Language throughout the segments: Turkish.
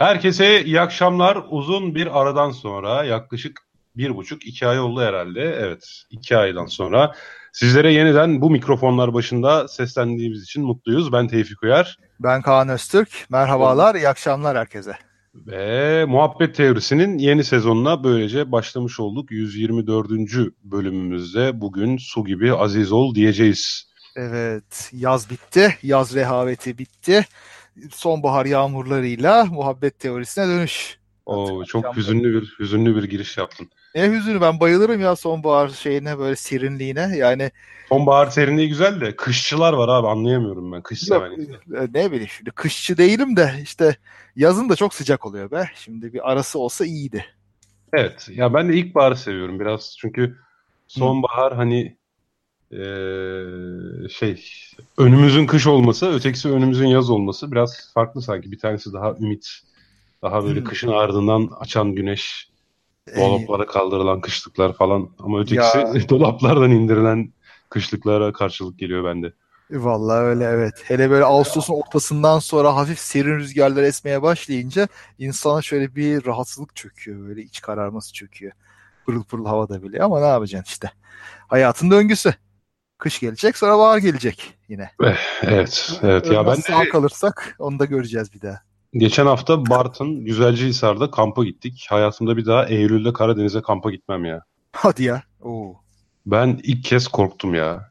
Herkese iyi akşamlar. Uzun bir aradan sonra yaklaşık 1,5-2 ay oldu herhalde. Evet, 2 aydan sonra sizlere yeniden bu mikrofonlar başında seslendiğimiz için mutluyuz. Ben Tevfik Uyar. Ben Kaan Öztürk. Merhabalar, iyi akşamlar herkese. Ve Muhabbet Teorisi'nin yeni sezonuna böylece başlamış olduk. 124. bölümümüzde bugün su gibi aziz ol diyeceğiz. Evet, yaz bitti. Yaz rehaveti bitti. Sonbahar yağmurlarıyla muhabbet teorisine dönüş. Oo, çok hüzünlü bir giriş yaptın. Ne hüzünlü, ben bayılırım ya sonbahar şeyine, böyle serinliğine. Yani sonbahar serinliği güzel de kışçılar var abi, anlayamıyorum ben kış sevenleri. Ne bileyim, şimdi kışçı değilim de işte yazın da çok sıcak oluyor be. Şimdi bir arası olsa iyiydi. Evet ya, ben de ilkbaharı seviyorum biraz, çünkü sonbahar hani önümüzün kış olması, ötekisi önümüzün yaz olması biraz farklı sanki. Bir tanesi daha ümit, daha böyle kışın ardından açan güneş, dolaplara kaldırılan kışlıklar falan, ama ötekisi dolaplardan indirilen kışlıklara karşılık geliyor bende. Vallahi öyle, evet. Hele böyle Ağustos'un ortasından sonra hafif serin rüzgarlar esmeye başlayınca insana şöyle bir rahatsızlık çöküyor, böyle iç kararması çöküyor. Pırıl pırıl havada bile, ama ne yapacaksın işte. Hayatın döngüsü. Kış gelecek, sonra bahar gelecek yine. Evet. Ya ben de sağ kalırsak onu da göreceğiz bir daha. Geçen hafta Bartın Güzelcihisar'da kampa gittik. Hayatımda bir daha Eylül'de Karadeniz'e kampa gitmem ya. Hadi ya. Oo. Ben ilk kez korktum ya.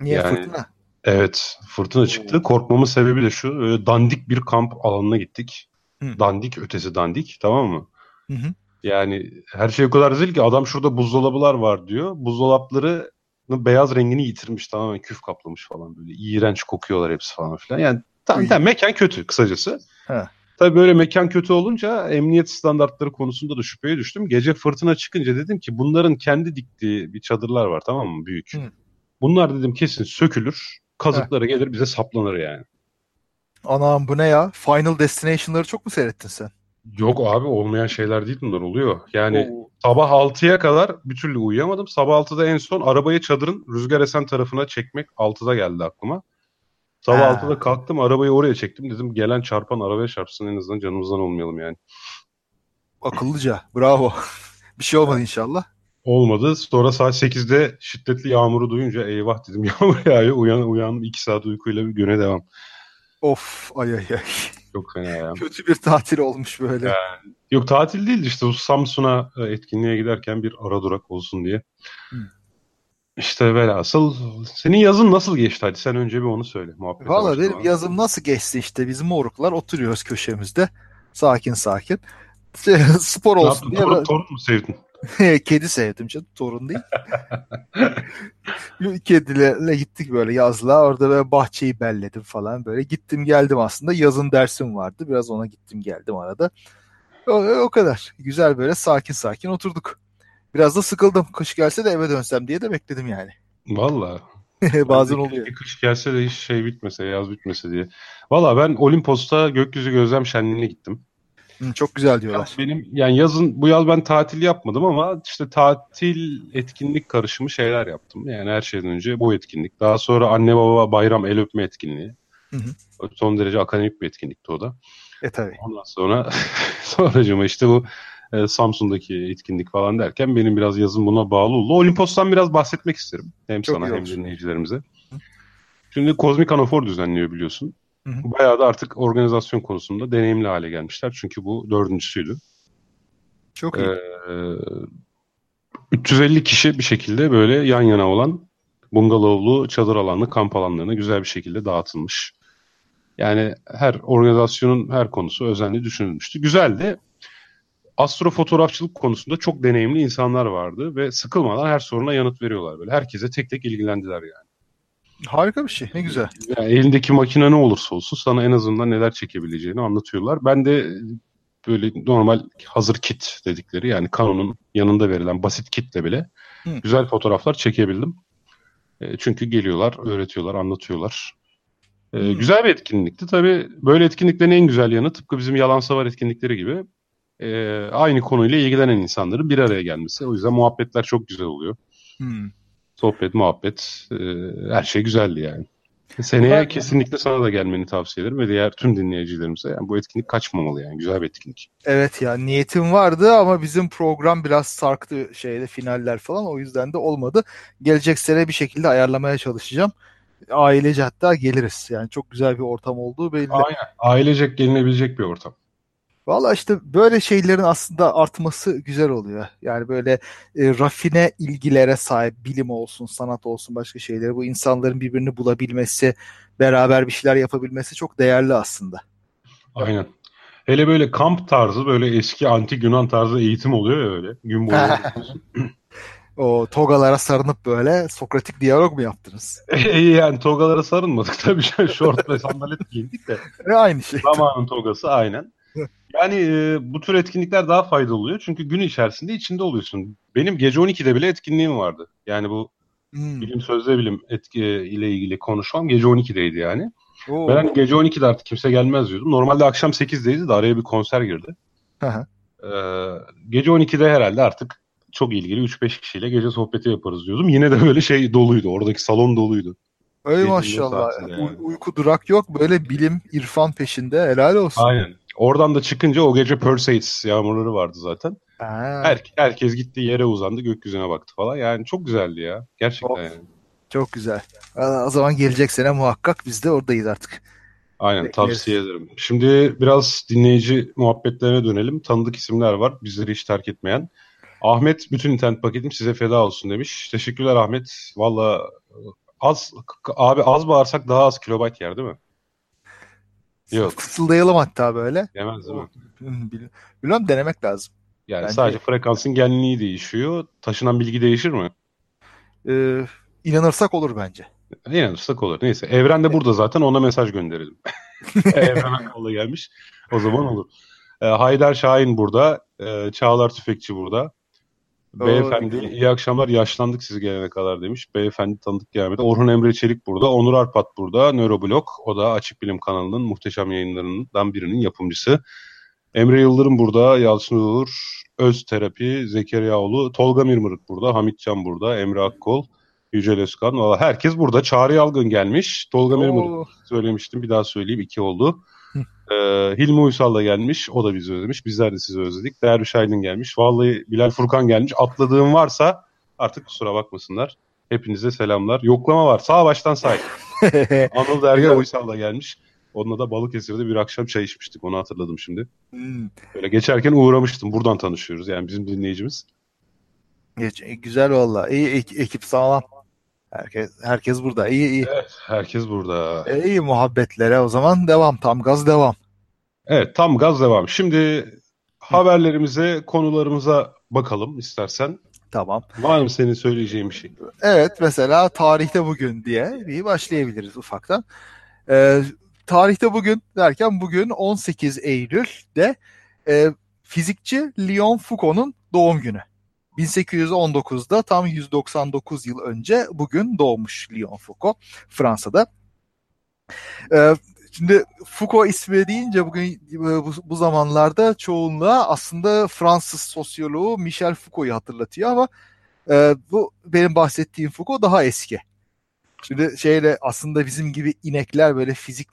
Niye, yani, fırtına? Evet, fırtına çıktı. Korkmamın sebebi de şu. Öyle dandik bir kamp alanına gittik. Hı. Dandik ötesi dandik, tamam mı? Hı hı. Yani her şey o kadar rezil ki, adam şurada buzdolabılar var diyor. Buzdolapları beyaz rengini yitirmiş tamamen, küf kaplamış falan böyle. İğrenç kokuyorlar hepsi falan filan. Yani tam mekan kötü kısacası. Ha. Tabii böyle mekan kötü olunca emniyet standartları konusunda da şüpheye düştüm. Gece fırtına çıkınca dedim ki, bunların kendi diktiği bir çadırlar var, tamam mı, büyük. Hı. Bunlar dedim kesin sökülür. Kazıkları gelir bize saplanır yani. Anam, bu ne ya? Final Destination'ları çok mu seyrettin sen? Yok abi, olmayan şeyler değil bunlar, oluyor. Yani sabah 6'ya kadar bir türlü uyuyamadım. Sabah 6'da en son arabayı çadırın rüzgar esen tarafına çekmek 6'da geldi aklıma. Sabah 6'da kalktım, arabayı oraya çektim. Dedim gelen çarpan arabaya çarpsın, en azından canımızdan olmayalım yani. Akıllıca, bravo. Bir şey olmadı inşallah. Olmadı. Sonra saat 8'de şiddetli yağmuru duyunca, eyvah dedim, yağmur yağıyor. Uyandım, 2 saat uykuyla bir güne devam. Of, ay. Çok fena ya. Kötü bir tatil olmuş böyle. Yani, yok tatil değil işte, Samsun'a etkinliğe giderken bir ara durak olsun diye. İşte velhasıl senin yazın nasıl geçti? Hadi sen önce bir onu söyle. Valla benim yazım nasıl geçti işte, bizim moruklar oturuyoruz köşemizde sakin sakin. Spor olsun diye. Torun mu sevdin? Kedi sevdim canım, torun değil. Kedilerle gittik böyle yazlığa, orada böyle bahçeyi belledim falan, böyle gittim geldim. Aslında yazın dersim vardı, biraz ona gittim geldim arada. O kadar güzel, böyle sakin sakin oturduk. Biraz da sıkıldım, kış gelse de eve dönsem diye de bekledim yani. Valla. Bazen oluyor. Kış gelse de hiç şey bitmese, yaz bitmese diye. Valla ben Olimpos'ta gökyüzü gözlem şenliğine gittim. Çok güzel diyorlar. Benim yani yazın, bu yaz ben tatil yapmadım ama işte tatil etkinlik karışımı şeyler yaptım. Yani her şeyden önce bu etkinlik. Daha sonra anne baba bayram el öpme etkinliği. Hı hı. Son derece akademik bir etkinlikti o da. Tabii. Ondan sonra sonracığıma işte bu Samsun'daki etkinlik falan derken benim biraz yazın buna bağlı oldu. Olimpos'tan biraz bahsetmek isterim. Hem çok sana hem dinleyicilerimize. Hı. Şimdi Kozmik Anafor düzenliyor biliyorsun. Bayağı da artık organizasyon konusunda deneyimli hale gelmişler. Çünkü bu 4.'süydü. Çok iyi. 350 kişi bir şekilde böyle yan yana olan bungalovlu, çadır alanlı kamp alanlarına güzel bir şekilde dağıtılmış. Yani her organizasyonun her konusu özenli düşünülmüştü. Güzeldi. Astrofotoğrafçılık konusunda çok deneyimli insanlar vardı ve sıkılmadan her soruna yanıt veriyorlar böyle. Herkese tek tek ilgilendiler yani. Harika bir şey. Ne güzel. Yani elindeki makine ne olursa olsun sana en azından neler çekebileceğini anlatıyorlar. Ben de böyle normal hazır kit dedikleri, yani Canon'un yanında verilen basit kitle bile güzel fotoğraflar çekebildim. Çünkü geliyorlar, öğretiyorlar, anlatıyorlar. Güzel bir etkinlikti. Tabii böyle etkinliklerin en güzel yanı, tıpkı bizim Yalan Savar etkinlikleri gibi aynı konuyla ilgilenen insanların bir araya gelmesi. O yüzden muhabbetler çok güzel oluyor. Sohbet, muhabbet, her şey güzeldi yani. Seneye da, kesinlikle sana da gelmeni tavsiye ederim ve diğer tüm dinleyicilerimize. Yani bu etkinlik kaçmamalı yani. Güzel bir etkinlik. Evet ya, niyetim vardı ama bizim program biraz sarktı şeyde, finaller falan. O yüzden de olmadı. Gelecek sene bir şekilde ayarlamaya çalışacağım. Ailece hatta geliriz. Yani çok güzel bir ortam olduğu belli. Aynen. Ailecek gelinebilecek bir ortam. Valla işte böyle şeylerin aslında artması güzel oluyor. Yani böyle rafine ilgilere sahip, bilim olsun, sanat olsun, başka şeyleri, bu insanların birbirini bulabilmesi, beraber bir şeyler yapabilmesi çok değerli aslında. Aynen. Hele böyle kamp tarzı, böyle eski antik Yunan tarzı eğitim oluyor ya öyle. Gün boyu. O togalara sarınıp böyle Sokratik diyalog mu yaptınız? Yani togalara sarılmadık tabii. Şort ve sandalet giydik de. Aynı şey. Zamanın togası aynen. Yani bu tür etkinlikler daha faydalı oluyor. Çünkü gün içerisinde içinde oluyorsun. Benim gece 12'de bile etkinliğim vardı. Yani bu bilim sözde bilim ile ilgili konuşmam gece 12'deydi yani. Oo. Ben gece 12'de artık kimse gelmez diyordum. Normalde akşam 8'deydi de araya bir konser girdi. Gece 12'de herhalde artık çok ilgili 3-5 kişiyle gece sohbeti yaparız diyordum. Yine de böyle şey doluydu. Oradaki salon doluydu. Öyle maşallah. Yani. Uyku durak yok. Böyle bilim, irfan peşinde. Helal olsun. Aynen. Oradan da çıkınca o gece Perseids yağmurları vardı zaten. Herkes gitti yere uzandı, gökyüzüne baktı falan. Yani çok güzeldi ya. Gerçekten of, yani. Çok güzel. O zaman gelecek sene muhakkak biz de oradayız artık. Aynen. Bekleriz. Tavsiye ederim. Şimdi biraz dinleyici muhabbetlerine dönelim. Tanıdık isimler var. Bizleri hiç terk etmeyen. Ahmet, bütün internet paketim size feda olsun demiş. Teşekkürler Ahmet. Valla az bağırsak daha az kilobayt yer değil mi? Yok. Fısıldayalım hatta böyle. Yemez değil mi? Bilmiyorum, denemek lazım. Yani bence sadece frekansın genliği değişiyor. Taşınan bilgi değişir mi? İnanırsak olur bence. İnanırsak olur. Neyse. Evren de burada zaten, ona mesaj gönderelim. Evren akıllı gelmiş. O zaman olur. Haydar Şahin burada. Çağlar Tüfekçi burada. Beyefendi iyi akşamlar, yaşlandık siz gelene kadar demiş. Beyefendi tanıdık gelmedi. Orhun Emre Çelik burada. Onur Arpat burada. Neuroblog. O da Açık Bilim kanalının muhteşem yayınlarından birinin yapımcısı. Emre Yıldırım burada. Yalçın Uğur. Öz Terapi. Zekeriyaoğlu. Tolga Mirmırık burada. Hamit Can burada. Emre Akkol. Yücel Özkan. Valla herkes burada. Çağrı Yalgın gelmiş. Tolga Mirmırık söylemiştim. Bir daha söyleyeyim. 2 oldu. Hilmi Uysal da gelmiş. O da bizi özlemiş. Bizler de sizi özledik. Derviş Aydın gelmiş. Vallahi Bilal Furkan gelmiş. Atladığım varsa artık kusura bakmasınlar. Hepinize selamlar. Yoklama var. Sağ baştan say. Anıl Derya Uysal da gelmiş. Onunla da Balıkesir'de bir akşam çay içmiştik. Onu hatırladım şimdi. Böyle geçerken uğramıştım. Buradan tanışıyoruz. Yani bizim dinleyicimiz. Güzel valla. İyi ekip sağlam. Herkes burada. İyi. Evet, herkes burada. İyi muhabbetlere o zaman devam. Tam gaz devam. Evet, tam gaz devam. Şimdi haberlerimize, konularımıza bakalım istersen. Tamam. Var mı senin söyleyeceğin bir şey? Evet, mesela tarihte bugün diye bir başlayabiliriz ufaktan. Tarihte bugün derken bugün 18 Eylül'de fizikçi Léon Foucault'un doğum günü. 1819'da tam 199 yıl önce bugün doğmuş Léon Foucault Fransa'da. Şimdi Foucault ismi deyince bugün bu zamanlarda çoğunluğa aslında Fransız sosyoloğu Michel Foucault'u hatırlatıyor ama bu benim bahsettiğim Foucault daha eski. Şimdi şeyle aslında bizim gibi inekler böyle fizik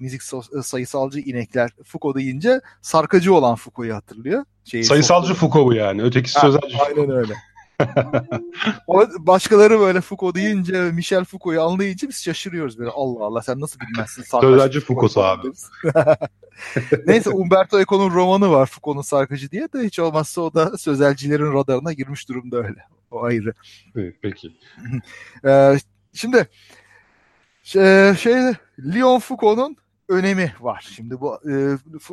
sayısalcı inekler Foucault deyince sarkacı olan Foucault'u hatırlıyor. Sayısalcı Foucault bu yani, öteki sözelci. Aynen öyle. Başkaları böyle Foucault deyince, Michel Foucault'u anlayınca biz şaşırıyoruz böyle, Allah Allah sen nasıl bilmezsin Sarkacı Foucault'u abi. Neyse, Umberto Eco'nun romanı var Foucault'un Sarkacı diye, de hiç olmazsa o da sözelcilerin radarına girmiş durumda öyle. O ayrı. Peki. Şimdi Léon Foucault'un önemi var. Şimdi bu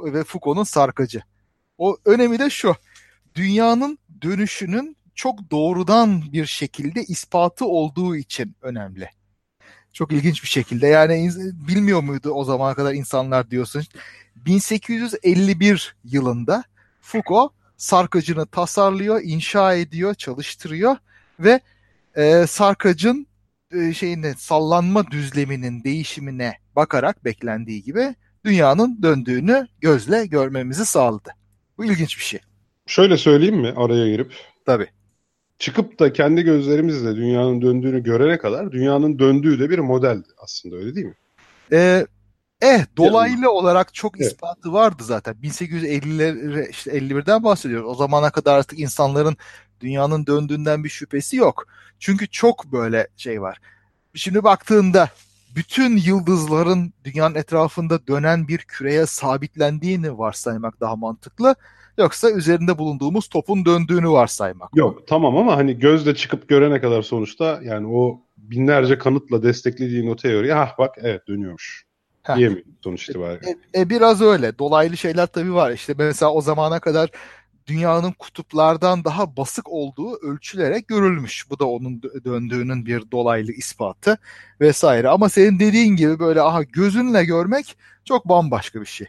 ve Foucault'un Sarkacı. O önemi de şu: dünyanın dönüşünün çok doğrudan bir şekilde ispatı olduğu için önemli. Çok ilginç bir şekilde. Yani bilmiyor muydu o zamana kadar insanlar diyorsun. 1851 yılında Foucault sarkacını tasarlıyor, inşa ediyor, çalıştırıyor ve sarkacın sallanma düzleminin değişimine bakarak beklendiği gibi dünyanın döndüğünü gözle görmemizi sağladı. Bu ilginç bir şey. Şöyle söyleyeyim mi araya girip? Tabii. Çıkıp da kendi gözlerimizle dünyanın döndüğünü görene kadar dünyanın döndüğü de bir modeldi aslında, öyle değil mi? Dolaylı olarak çok ispatı vardı zaten. 1850'lere işte 51'den bahsediyoruz. O zamana kadar artık insanların dünyanın döndüğünden bir şüphesi yok. Çünkü çok böyle şey var. Şimdi baktığında bütün yıldızların dünyanın etrafında dönen bir küreye sabitlendiğini varsaymak daha mantıklı. Yoksa üzerinde bulunduğumuz topun döndüğünü varsaymak. Yok tamam ama hani gözle çıkıp görene kadar sonuçta yani o binlerce kanıtla desteklediğin o teoriye bak evet dönüyormuş. Diyemeyim sonuç itibariyle. Biraz öyle. Dolaylı şeyler tabii var. İşte mesela o zamana kadar dünyanın kutuplardan daha basık olduğu ölçülerek görülmüş. Bu da onun döndüğünün bir dolaylı ispatı vesaire. Ama senin dediğin gibi böyle gözünle görmek çok bambaşka bir şey.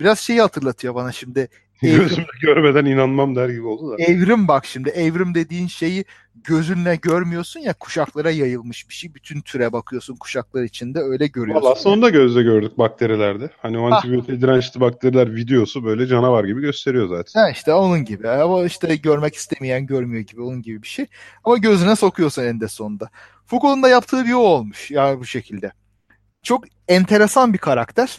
Biraz şeyi hatırlatıyor bana şimdi. Gözümle görmeden inanmam der gibi oldu da. Evrim bak şimdi. Evrim dediğin şeyi gözünle görmüyorsun ya, kuşaklara yayılmış bir şey. Bütün türe bakıyorsun kuşaklar içinde öyle görüyorsun. Valla sonunda gözle gördük bakterilerde. Hani o antibiyotik dirençli bakteriler videosu böyle canavar gibi gösteriyor zaten. İşte onun gibi. Ama işte görmek istemeyen görmüyor gibi, onun gibi bir şey. Ama gözüne sokuyorsun eninde sonunda. Foucault'un da yaptığı bir o olmuş yani bu şekilde. Çok enteresan bir karakter.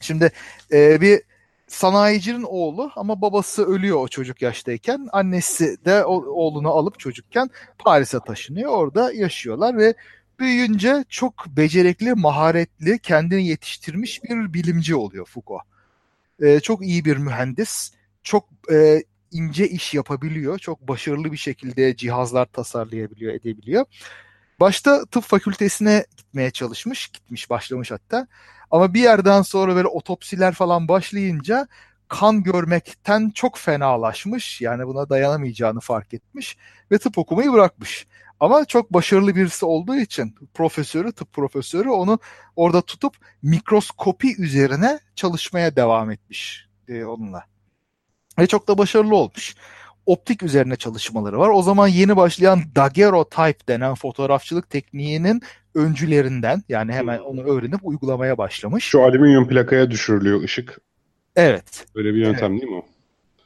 Şimdi bir sanayicinin oğlu ama babası ölüyor o çocuk yaştayken. Annesi de oğlunu alıp çocukken Paris'e taşınıyor. Orada yaşıyorlar ve büyüyünce çok becerikli, maharetli, kendini yetiştirmiş bir bilimci oluyor Foucault. Çok iyi bir mühendis. Çok ince iş yapabiliyor. Çok başarılı bir şekilde cihazlar tasarlayabiliyor, edebiliyor. Başta tıp fakültesine gitmeye çalışmış. Gitmiş, başlamış hatta. Ama bir yerden sonra böyle otopsiler falan başlayınca kan görmekten çok fenalaşmış. Yani buna dayanamayacağını fark etmiş ve tıp okumayı bırakmış. Ama çok başarılı birisi olduğu için tıp profesörü onu orada tutup mikroskopi üzerine çalışmaya devam etmiş onunla. Ve çok da başarılı olmuş. Optik üzerine çalışmaları var. O zaman yeni başlayan daguerreotype denen fotoğrafçılık tekniğinin öncülerinden, yani hemen onu öğrenip uygulamaya başlamış. Şu alüminyum plakaya düşürülüyor ışık. Evet. Böyle bir yöntem değil mi o?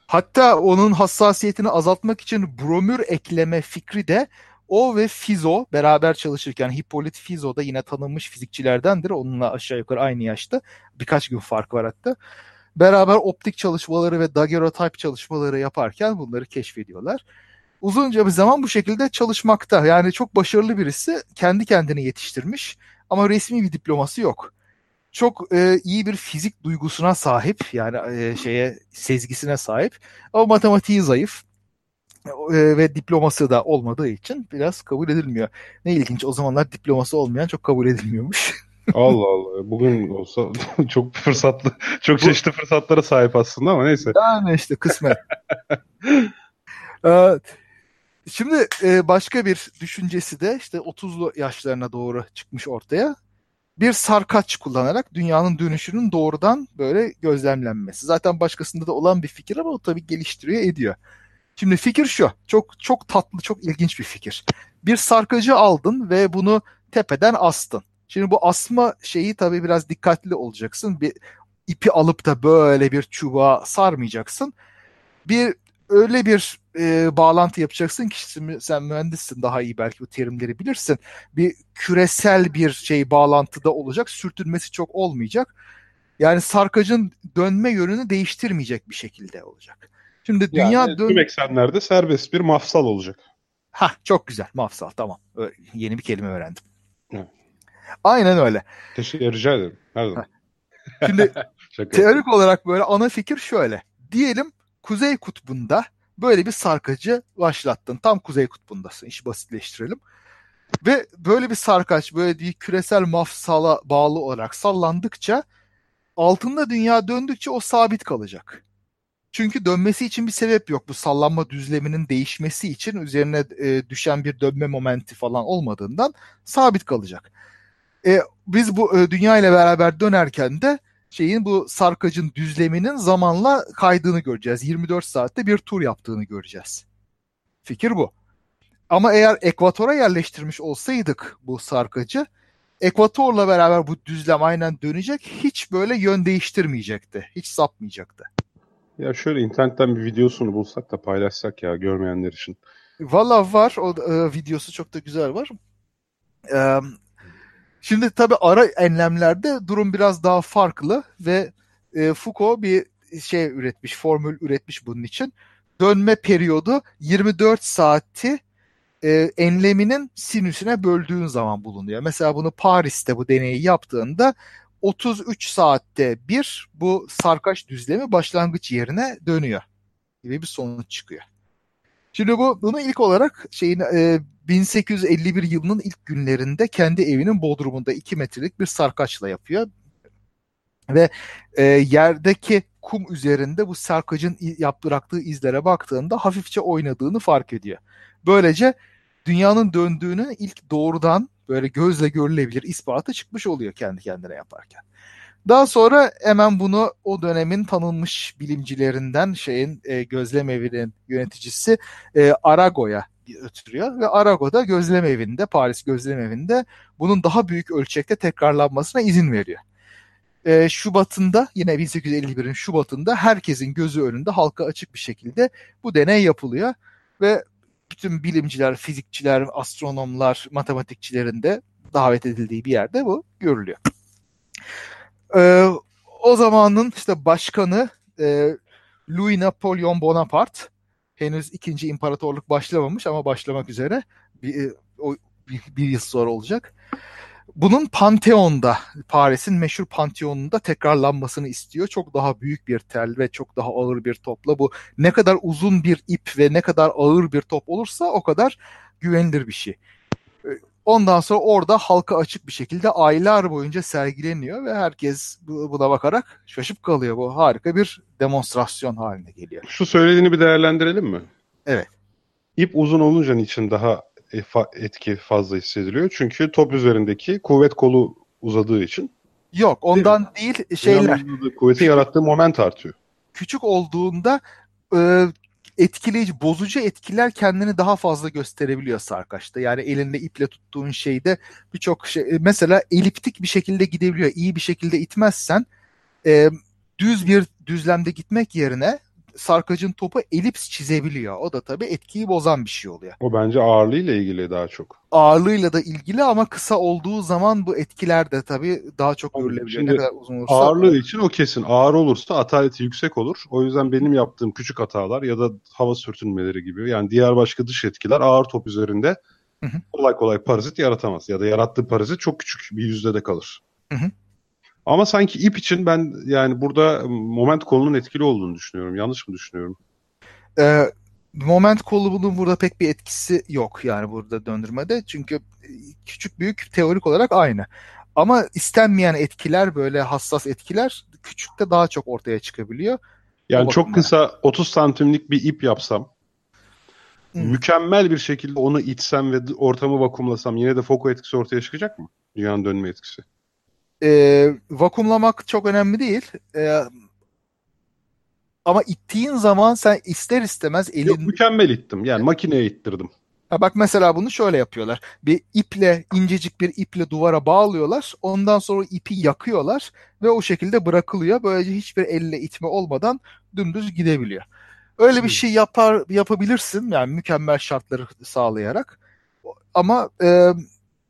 Hatta onun hassasiyetini azaltmak için bromür ekleme fikri de o ve Fizeau beraber çalışırken, Hippolyte Fizeau da yine tanınmış fizikçilerdendir. Onunla aşağı yukarı aynı yaşta. Birkaç gün fark var hatta. Beraber optik çalışmaları ve daguerreotype çalışmaları yaparken bunları keşfediyorlar. Uzunca bir zaman bu şekilde çalışmakta. Yani çok başarılı birisi, kendi kendini yetiştirmiş ama resmi bir diploması yok. Çok iyi bir fizik duygusuna sahip, yani sezgisine sahip ama matematiği zayıf ve diploması da olmadığı için biraz kabul edilmiyor. Ne ilginç, o zamanlar diploması olmayan çok kabul edilmiyormuş. Allah Allah. Bugün olsa çok fırsatlı, çok çeşitli fırsatlara sahip aslında ama neyse. Yani işte kısmen. Şimdi başka bir düşüncesi de işte 30'lu yaşlarına doğru çıkmış ortaya. Bir sarkaç kullanarak dünyanın dönüşünün doğrudan böyle gözlemlenmesi. Zaten başkasında da olan bir fikir ama o tabii geliştiriyor, ediyor. Şimdi fikir şu. Çok çok tatlı, çok ilginç bir fikir. Bir sarkacı aldın ve bunu tepeden astın. Şimdi bu asma şeyi tabii biraz dikkatli olacaksın. Bir ipi alıp da böyle bir çubuğa sarmayacaksın. Öyle bir bağlantı yapacaksın ki, sen mühendissin, daha iyi belki bu terimleri bilirsin. Bir küresel bir şey bağlantıda olacak. Sürtünmesi çok olmayacak. Yani sarkacın dönme yönünü değiştirmeyecek bir şekilde olacak. Şimdi dünya tüm eksenlerde serbest bir mafsal olacak. Çok güzel. Mafsal, tamam. Yeni bir kelime öğrendim. Evet. Aynen öyle. Rica ederim. Her zaman. Şimdi teorik olarak böyle ana fikir şöyle. Diyelim Kuzey Kutbu'nda böyle bir sarkacı başlattın. Tam Kuzey Kutbu'ndasın. İşi basitleştirelim. Ve böyle bir sarkaç böyle bir küresel mafsala bağlı olarak sallandıkça, altında dünya döndükçe o sabit kalacak. Çünkü dönmesi için bir sebep yok. Bu sallanma düzleminin değişmesi için üzerine düşen bir dönme momenti falan olmadığından sabit kalacak. Biz bu dünya ile beraber dönerken de bu sarkacın düzleminin zamanla kaydığını göreceğiz. 24 saatte bir tur yaptığını göreceğiz. Fikir bu. Ama eğer ekvatora yerleştirmiş olsaydık bu sarkacı, ekvatorla beraber bu düzlem aynen dönecek. Hiç böyle yön değiştirmeyecekti. Hiç sapmayacaktı. Ya şöyle internetten bir videosunu bulsak da paylaşsak ya, görmeyenler için. Valla var. O videosu çok da güzel var. Şimdi tabii ara enlemlerde durum biraz daha farklı ve Foucault bir şey üretmiş, formül üretmiş bunun için. Dönme periyodu 24 saati enleminin sinüsüne böldüğün zaman bulunuyor. Mesela bunu Paris'te bu deneyi yaptığında 33 saatte bir bu sarkaç düzlemi başlangıç yerine dönüyor gibi bir sonuç çıkıyor. Şimdi bunu ilk olarak 1851 yılının ilk günlerinde kendi evinin bodrumunda 2 metrelik bir sarkaçla yapıyor. Ve yerdeki kum üzerinde bu sarkacın bıraktığı izlere baktığında hafifçe oynadığını fark ediyor. Böylece dünyanın döndüğünün ilk doğrudan böyle gözle görülebilir ispatı çıkmış oluyor kendi kendine yaparken. Daha sonra hemen bunu o dönemin tanınmış bilimcilerinden gözlem evinin yöneticisi Arago'ya ötürüyor ve Arago'da gözlem evinde, Paris gözlem evinde bunun daha büyük ölçekte tekrarlanmasına izin veriyor. Şubat'ında yine 1851'in Şubat'ında herkesin gözü önünde halka açık bir şekilde bu deney yapılıyor ve bütün bilimciler, fizikçiler, astronomlar, matematikçilerin de davet edildiği bir yerde bu görülüyor. O zamanın başkanı Louis Napoleon Bonaparte, henüz 2. İmparatorluk başlamamış ama başlamak üzere bir yıl sonra olacak. Bunun Pantheon'da, Paris'in meşhur Pantheon'unda tekrarlanmasını istiyor. Çok daha büyük bir tel ve çok daha ağır bir topla, bu ne kadar uzun bir ip ve ne kadar ağır bir top olursa o kadar güvenilir bir şey. Ondan sonra orada halka açık bir şekilde aylar boyunca sergileniyor ve herkes buna bakarak şaşıp kalıyor. Bu harika bir demonstrasyon haline geliyor. Şu söylediğini bir değerlendirelim mi? Evet. İp uzun olunca niçin daha etki fazla hissediliyor? Çünkü top üzerindeki kuvvet kolu uzadığı için. Yok, ondan değil kuvveti yarattığı moment artıyor. Küçük olduğunda etkileyici, bozucu etkiler kendini daha fazla gösterebiliyor sarkaçta. Yani elinde iple tuttuğun şeyde birçok şey, mesela eliptik bir şekilde gidebiliyor. İyi bir şekilde itmezsen düz bir düzlemde gitmek yerine sarkacın topu elips çizebiliyor. O da tabii etkiyi bozan bir şey oluyor. O bence ağırlığıyla ilgili daha çok. Ağırlığıyla da ilgili ama kısa olduğu zaman bu etkiler de tabii daha çok görülebiliyor. Şimdi ne kadar uzun olursa ağırlığı için o kesin. Ağır olursa ataleti yüksek olur. O yüzden benim yaptığım küçük hatalar ya da hava sürtünmeleri gibi, yani diğer başka dış etkiler ağır top üzerinde kolay kolay parazit yaratamaz. Ya da yarattığı parazit çok küçük bir yüzde de kalır. Hı hı. Ama sanki ip için ben yani burada moment kolunun etkili olduğunu düşünüyorum. Yanlış mı düşünüyorum? Moment kolunun burada pek bir etkisi yok yani burada döndürmede. Çünkü küçük büyük teorik olarak aynı. Ama istenmeyen etkiler, böyle hassas etkiler küçükte daha çok ortaya çıkabiliyor. Yani çok kısa 30 santimlik bir ip yapsam, mükemmel bir şekilde onu itsem ve ortamı vakumlasam yine de Foucault etkisi ortaya çıkacak mı? Dünyanın dönme etkisi. Vakumlamak çok önemli değil. Ama ittiğin zaman sen ister istemez elin... Yok, mükemmel ittim. Yani makineye ittirdim. Ha, bak mesela bunu şöyle yapıyorlar. Bir iple, incecik bir iple duvara bağlıyorlar. Ondan sonra ipi yakıyorlar ve o şekilde bırakılıyor. Böylece hiçbir elle itme olmadan dümdüz gidebiliyor. Öyle bir şey yapabilirsin. Yani mükemmel şartları sağlayarak. Ama...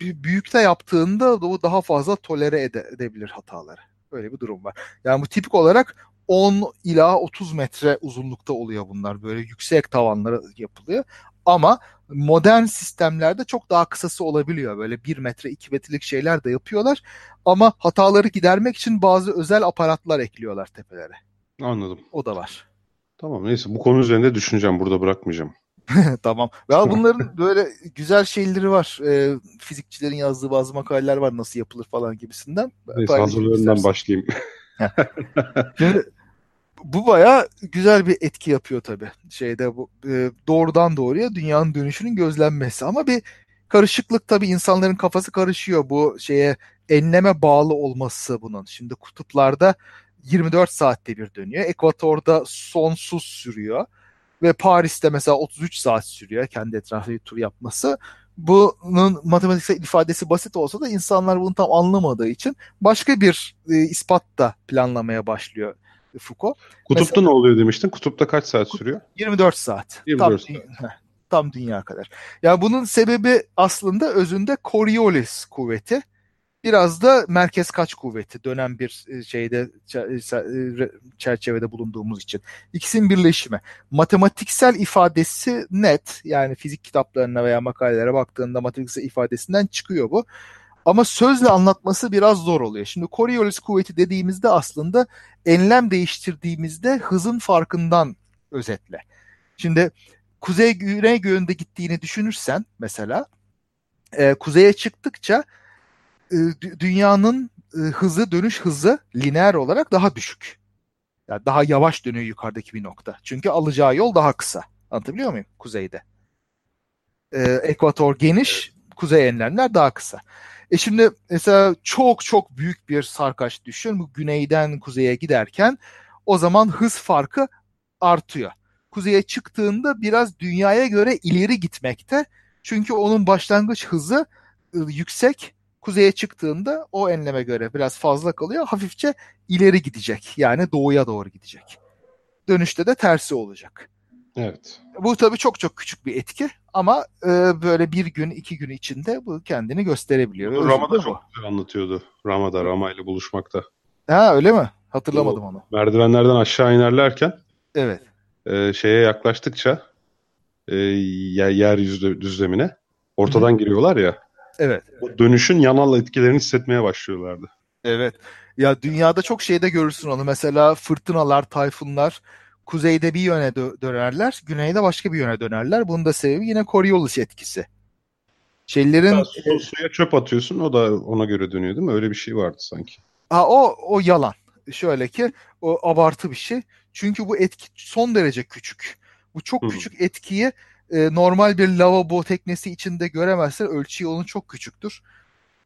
büyükte yaptığında o daha fazla tolere edebilir hataları. Böyle bir durum var. Yani bu tipik olarak 10 ila 30 metre uzunlukta oluyor bunlar. Böyle yüksek tavanlara yapılıyor. Ama modern sistemlerde çok daha kısası olabiliyor. Böyle 1 metre 2 metrelik şeyler de yapıyorlar. Ama hataları gidermek için bazı özel aparatlar ekliyorlar tepelere. Anladım. O da var. Tamam, neyse, bu konu üzerinde düşüneceğim. Burada bırakmayacağım. Tamam. Ya bunların böyle güzel şeyleri var. Fizikçilerin yazdığı bazı makaleler var, nasıl yapılır falan gibisinden. Neyse, hazırlarından başlayayım. Şimdi, bu bayağı güzel bir etki yapıyor tabii. Doğrudan doğruya dünyanın dönüşünün gözlenmesi. Ama bir karışıklık tabii, insanların kafası karışıyor bu enleme bağlı olması bunun. Şimdi kutuplarda 24 saatte bir dönüyor. Ekvatorda sonsuz sürüyor. Ve Paris'te mesela 33 saat sürüyor kendi etrafında bir tur yapması. Bunun matematiksel ifadesi basit olsa da insanlar bunu tam anlamadığı için başka bir ispat da planlamaya başlıyor Foucault. Kutupta mesela, ne oluyor demiştin? Kutupta kaç saat sürüyor? 24 saat. 24 saat. Tam dünya kadar. Yani bunun sebebi aslında özünde Coriolis kuvveti. Biraz da merkez kaç kuvveti dönem bir şeyde çerçevede bulunduğumuz için. İkisinin birleşimi. Matematiksel ifadesi net. Yani fizik kitaplarına veya makalelere baktığında matematiksel ifadesinden çıkıyor bu. Ama sözle anlatması biraz zor oluyor. Şimdi Coriolis kuvveti dediğimizde aslında enlem değiştirdiğimizde hızın farkından özetle. Şimdi kuzey güney yönünde gittiğini düşünürsen mesela kuzeye çıktıkça dünyanın hızı, dönüş hızı lineer olarak daha düşük. Yani daha yavaş dönüyor yukarıdaki bir nokta. Çünkü alacağı yol daha kısa. Anlatabiliyor muyum? Kuzeyde. Ekvator geniş, kuzey enlemler daha kısa. Şimdi mesela çok çok büyük bir sarkaç düşün. Bu güneyden kuzeye giderken o zaman hız farkı artıyor. Kuzeye çıktığında biraz dünyaya göre ileri gitmekte. Çünkü onun başlangıç hızı yüksek. Kuzeye çıktığında o enleme göre biraz fazla kalıyor. Hafifçe ileri gidecek. Yani doğuya doğru gidecek. Dönüşte de tersi olacak. Evet. Bu tabii çok çok küçük bir etki. Ama böyle bir gün, iki gün içinde bu kendini gösterebiliyor. Bunu Rama'da çok güzel anlatıyordu. Rama ile buluşmakta. Ha, öyle mi? Hatırlamadım onu. Merdivenlerden aşağı inerlerken evet. Şeye yaklaştıkça yeryüzü düzlemine ortadan giriyorlar ya. Evet. O dönüşün yanal etkilerini hissetmeye başlıyorlardı. Evet. Ya dünyada çok şeyde görürsün onu. Mesela fırtınalar, tayfunlar kuzeyde bir yöne dönerler, güneyde başka bir yöne dönerler. Bunun da sebebi yine Coriolis etkisi. Şeylerin suya çöp atıyorsun, o da ona göre dönüyor değil mi? Öyle bir şey vardı sanki. Ha o yalan. Şöyle ki o abartı bir şey. Çünkü bu etki son derece küçük. Bu çok küçük etkiyi normal bir lavabo teknesi içinde göremezsen ölçü yolun çok küçüktür.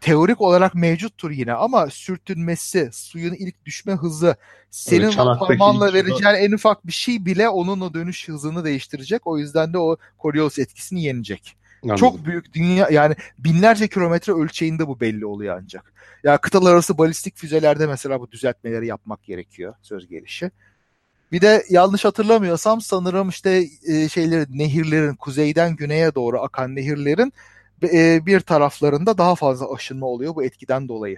Teorik olarak mevcuttur yine ama sürtünmesi, suyun ilk düşme hızı, senin parmağınla vereceğin en ufak bir şey bile onun o dönüş hızını değiştirecek. O yüzden de o Coriolis etkisini yenecek. Anladım. Çok büyük dünya, yani binlerce kilometre ölçeğinde bu belli oluyor ancak. Ya kıtalar arası balistik füzelerde mesela bu düzeltmeleri yapmak gerekiyor söz gelişi. Bir de yanlış hatırlamıyorsam sanırım işte nehirlerin kuzeyden güneye doğru akan nehirlerin bir taraflarında daha fazla aşınma oluyor bu etkiden dolayı.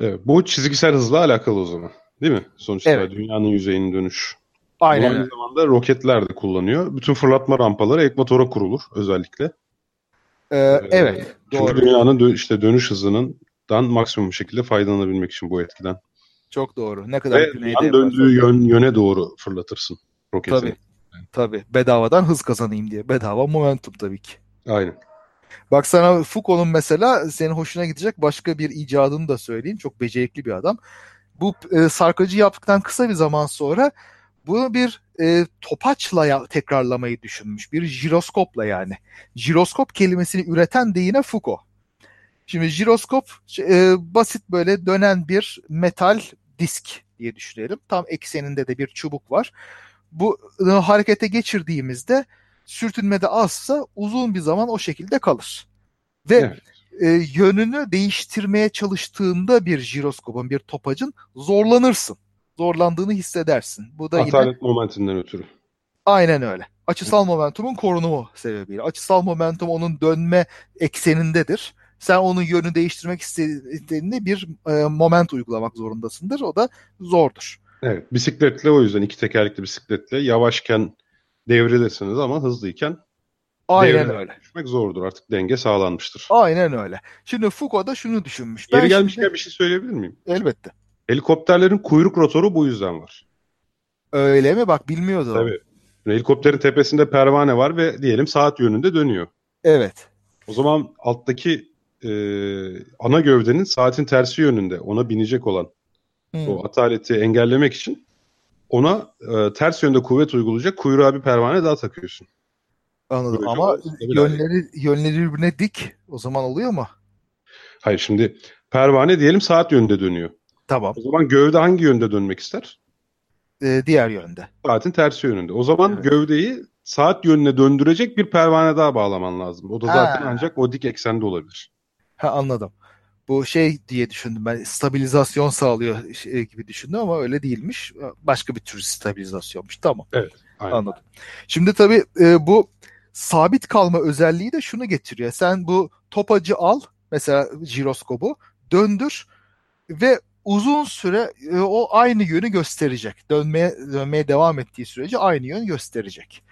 Evet, bu çizgisel hızla alakalı o zaman değil mi? Sonuçta evet. Dünyanın yüzeyinin dönüşü. Aynen. Aynı zamanda roketler de kullanıyor. Bütün fırlatma rampaları ekvatora kurulur özellikle. Evet. Çünkü doğru. Dünyanın işte dönüş hızından maksimum şekilde faydalanabilmek için bu etkiden. Çok doğru. Ne kadar güneyde döndüğü yöne doğru fırlatırsın roketi. Tabii. Bedavadan hız kazanayım diye. Bedava momentum tabii ki. Aynen. Bak sana Foucault'un mesela senin hoşuna gidecek başka bir icadını da söyleyeyim. Çok becerikli bir adam. Bu sarkacı yaptıktan kısa bir zaman sonra bunu bir topaçla tekrarlamayı düşünmüş. Bir jiroskopla yani. Jiroskop kelimesini üreten de yine Foucault. Şimdi jiroskop basit böyle dönen bir metal disk diye düşünelim. Tam ekseninde de bir çubuk var. Bu harekete geçirdiğimizde sürtünmede azsa uzun bir zaman o şekilde kalır. Ve evet. Yönünü değiştirmeye çalıştığında bir jiroskopun, bir topacın zorlanırsın. Zorlandığını hissedersin. Bu da atalet momentinden ötürü. Aynen öyle. Açısal momentumun korunumu sebebiyle. Açısal momentum onun dönme eksenindedir. Sen onun yönünü değiştirmek istediğinde bir moment uygulamak zorundasındır. O da zordur. Evet. Bisikletle o yüzden iki tekerlekli bisikletle yavaşken devrilirsiniz ama hızlıyken devreye düşmek zordur. Artık denge sağlanmıştır. Aynen öyle. Şimdi Foucault da şunu düşünmüş. Yeri gelmişken bir şey söyleyebilir miyim? Elbette. Helikopterlerin kuyruk rotoru bu yüzden var. Öyle mi? Bak bilmiyordum. Tabii. Helikopterin tepesinde pervane var ve diyelim saat yönünde dönüyor. Evet. O zaman alttaki ana gövdenin saatin tersi yönünde ona binecek olan o ataleti engellemek için ona ters yönde kuvvet uygulayacak kuyruğa bir pervane daha takıyorsun. Anladım. Böylece ama yönleri birbirine dik o zaman oluyor mu? Hayır, şimdi pervane diyelim saat yönünde dönüyor. Tamam. O zaman gövde hangi yönde dönmek ister? Diğer yönde. Saatin tersi yönünde. O zaman evet. Gövdeyi saat yönüne döndürecek bir pervane daha bağlaman lazım. O da zaten ancak o dik eksende olabilir. Ha, anladım. Bu şey diye düşündüm ben, stabilizasyon sağlıyor gibi düşündüm ama öyle değilmiş. Başka bir tür stabilizasyonmuş. Tamam. Evet. Aynen. Anladım. Şimdi tabii bu sabit kalma özelliği de şunu getiriyor. Sen bu topacı al mesela jiroskobu döndür ve uzun süre o aynı yönü gösterecek. Dönmeye devam ettiği sürece aynı yön gösterecek.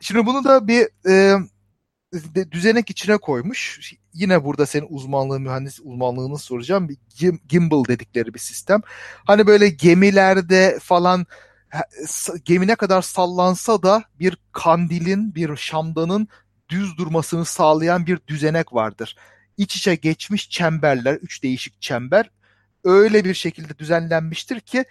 Şimdi bunu da bir düzenek içine koymuş. Yine burada senin uzmanlığın, mühendis uzmanlığını soracağım. Bir gimbal dedikleri bir sistem. Hani böyle gemilerde falan gemi ne kadar sallansa da bir kandilin, bir şamdanın düz durmasını sağlayan bir düzenek vardır. İç içe geçmiş çemberler, 3 değişik çember öyle bir şekilde düzenlenmiştir ki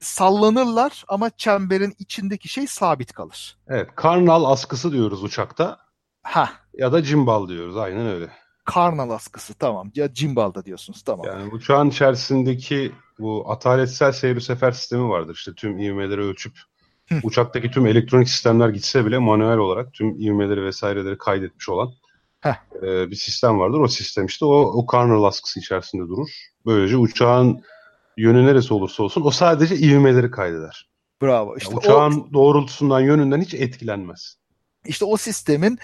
sallanırlar ama çemberin içindeki şey sabit kalır. Evet, karnal askısı diyoruz uçakta. Ha. Ya da cimbal diyoruz, aynen öyle. Karnal askısı, tamam. Ya cimbal da diyorsunuz, tamam. Yani uçağın içerisindeki bu ataletsel seyir sefer sistemi vardır. İşte tüm ivmeleri ölçüp uçaktaki tüm elektronik sistemler gitse bile manuel olarak tüm ivmeleri vesaireleri kaydetmiş olan bir sistem vardır. O sistem işte o karnal askısı içerisinde durur. Böylece uçağın yönü neresi olursa olsun o sadece ivmeleri kaydeder. Bravo. İşte yani uçağın doğrultusundan, yönünden hiç etkilenmez. İşte o sistemin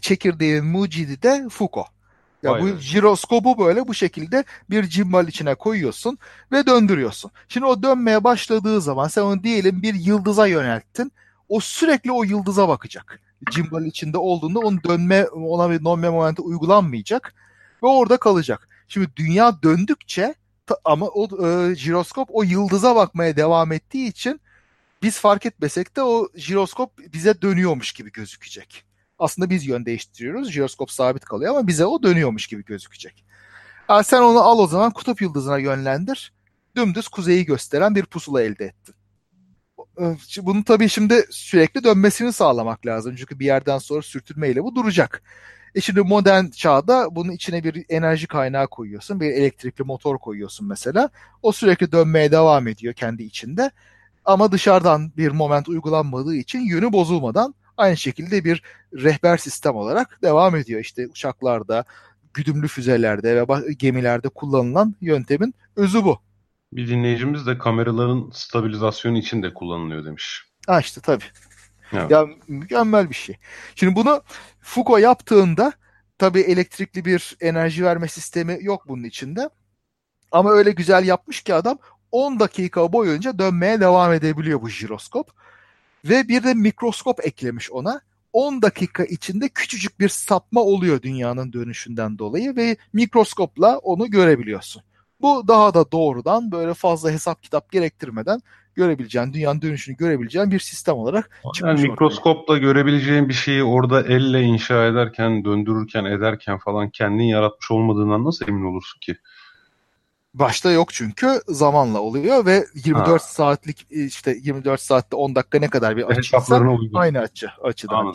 çekirdeği mucidi de Foucault. Ya aynen. Bu jiroskobu böyle bu şekilde bir cimbal içine koyuyorsun ve döndürüyorsun. Şimdi o dönmeye başladığı zaman sen onu diyelim bir yıldıza yönelttin. O sürekli o yıldıza bakacak. Cimbal içinde olduğunda onun ona bir dönme momenti uygulanmayacak ve orada kalacak. Şimdi dünya döndükçe ama o jiroskop o yıldıza bakmaya devam ettiği için biz fark etmesek de o jiroskop bize dönüyormuş gibi gözükecek. Aslında biz yön değiştiriyoruz. Jiroskop sabit kalıyor ama bize o dönüyormuş gibi gözükecek. Yani sen onu al o zaman kutup yıldızına yönlendir. Dümdüz kuzeyi gösteren bir pusula elde ettin. Bunu tabii şimdi sürekli dönmesini sağlamak lazım. Çünkü bir yerden sonra sürtünmeyle bu duracak. Şimdi modern çağda bunun içine bir enerji kaynağı koyuyorsun. Bir elektrikli motor koyuyorsun mesela. O sürekli dönmeye devam ediyor kendi içinde. Ama dışarıdan bir moment uygulanmadığı için yönü bozulmadan aynı şekilde bir rehber sistem olarak devam ediyor. İşte uçaklarda, güdümlü füzelerde ve gemilerde kullanılan yöntemin özü bu. Bir dinleyicimiz de kameraların stabilizasyonu için de kullanılıyor demiş. Ha işte tabii. Evet. Ya mükemmel bir şey. Şimdi bunu Foucault yaptığında tabii elektrikli bir enerji verme sistemi yok bunun içinde. Ama öyle güzel yapmış ki adam 10 dakika boyunca dönmeye devam edebiliyor bu jiroskop. Ve bir de mikroskop eklemiş ona. 10 dakika içinde küçücük bir sapma oluyor dünyanın dönüşünden dolayı ve mikroskopla onu görebiliyorsun. Bu daha da doğrudan böyle fazla hesap kitap gerektirmeden görebileceğin, dünyanın dönüşünü görebileceğin bir sistem olarak çıkmış. Yani mikroskopla görebileceğin bir şeyi orada elle inşa ederken, döndürürken, ederken falan kendin yaratmış olmadığından nasıl emin olursun ki? Başta yok çünkü zamanla oluyor ve 24 saatlik işte 24 saatte 10 dakika ne kadar bir açıysa aynı açıdan.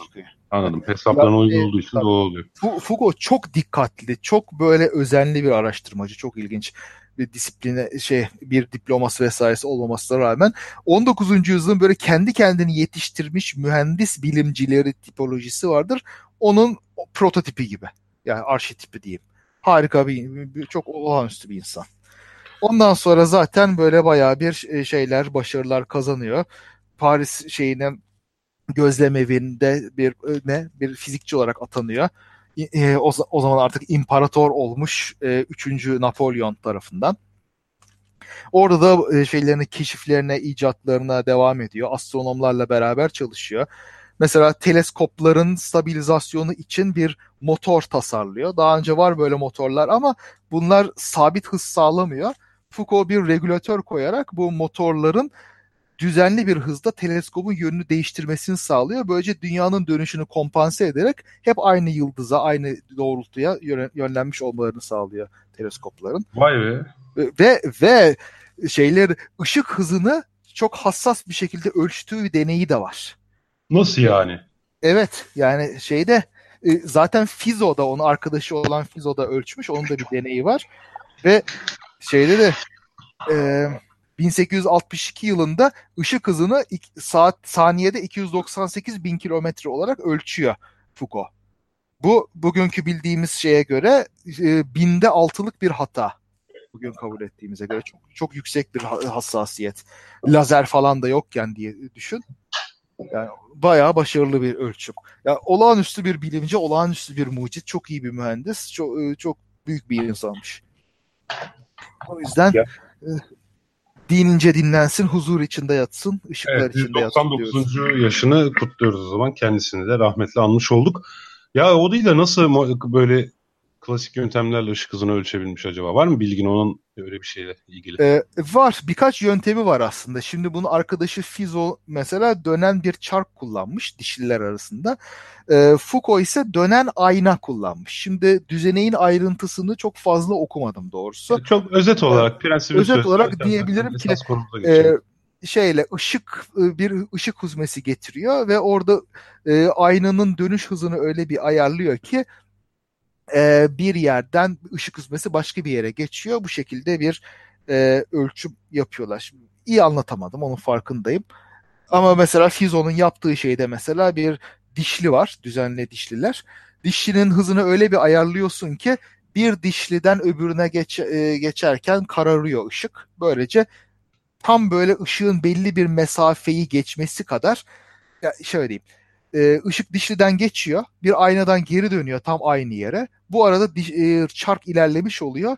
Anladım. Hesaplarına uygun olduğu için doğru oluyor. Foucault çok dikkatli, çok böyle özenli bir araştırmacı, çok ilginç bir disipline bir diploması vesairesi olmamasına rağmen 19. yüzyılın böyle kendi kendini yetiştirmiş mühendis bilimcileri tipolojisi vardır. Onun prototipi gibi. Yani arşetipi diyeyim. Harika bir çok olağanüstü bir insan. Ondan sonra zaten böyle bayağı bir şeyler, başarılar kazanıyor. Paris gözlem evinde bir fizikçi olarak atanıyor. O zaman artık imparator olmuş 3. Napolyon tarafından. Orada da keşiflerine, icatlarına devam ediyor. Astronomlarla beraber çalışıyor. Mesela teleskopların stabilizasyonu için bir motor tasarlıyor. Daha önce var böyle motorlar ama bunlar sabit hız sağlamıyor. Foucault bir regülatör koyarak bu motorların düzenli bir hızda teleskobun yönünü değiştirmesini sağlıyor. Böylece dünyanın dönüşünü kompanse ederek hep aynı yıldıza, aynı doğrultuya yönlenmiş olmalarını sağlıyor teleskopların. Vay be. Ve ışık hızını çok hassas bir şekilde ölçtüğü bir deneyi de var. Nasıl yani? Evet, yani zaten Fizeau'da onu arkadaşı olan Fizeau'da ölçmüş. Onun da bir deneyi var. Ve 1862 yılında ışık hızını saniyede 298 bin kilometre olarak ölçüyor Foucault. Bu bugünkü bildiğimiz şeye göre 1000'de 6'lık bir hata. Bugün kabul ettiğimize göre çok çok yüksek bir hassasiyet. Lazer falan da yokken diye düşün. Yani bayağı başarılı bir ölçüm. Ya olağanüstü bir bilimci, olağanüstü bir mucit, çok iyi bir mühendis, çok çok büyük bir insanmış. O yüzden dinince dinlensin, huzur içinde yatsın, ışıklar içinde yatsın diyoruz. 99. yaşını kutluyoruz o zaman. Kendisini de rahmetle anmış olduk. Ya o değil de nasıl böyle klasik yöntemlerle ışık hızını ölçebilmiş acaba? Var mı bilgin onun öyle bir şeyle ilgili? Var. Birkaç yöntemi var aslında. Şimdi bunun arkadaşı Fizeau mesela dönen bir çark kullanmış dişliler arasında. Foucault ise dönen ayna kullanmış. Şimdi düzeneğin ayrıntısını çok fazla okumadım doğrusu. Çok özet olarak prensibi özet olarak diyebilirim ki ışık huzmesi getiriyor ve orada aynanın dönüş hızını öyle bir ayarlıyor ki bir yerden ışık hızmesi başka bir yere geçiyor. Bu şekilde bir ölçüm yapıyorlar. Şimdi iyi anlatamadım, onun farkındayım. Ama mesela Fizeau'nun yaptığı şeyde mesela bir dişli var, düzenli dişliler. Dişlinin hızını öyle bir ayarlıyorsun ki bir dişliden öbürüne geçerken kararıyor ışık. Böylece tam böyle ışığın belli bir mesafeyi geçmesi kadar, ya şöyle diyeyim, ışık dişliden geçiyor. Bir aynadan geri dönüyor tam aynı yere. Bu arada çark ilerlemiş oluyor.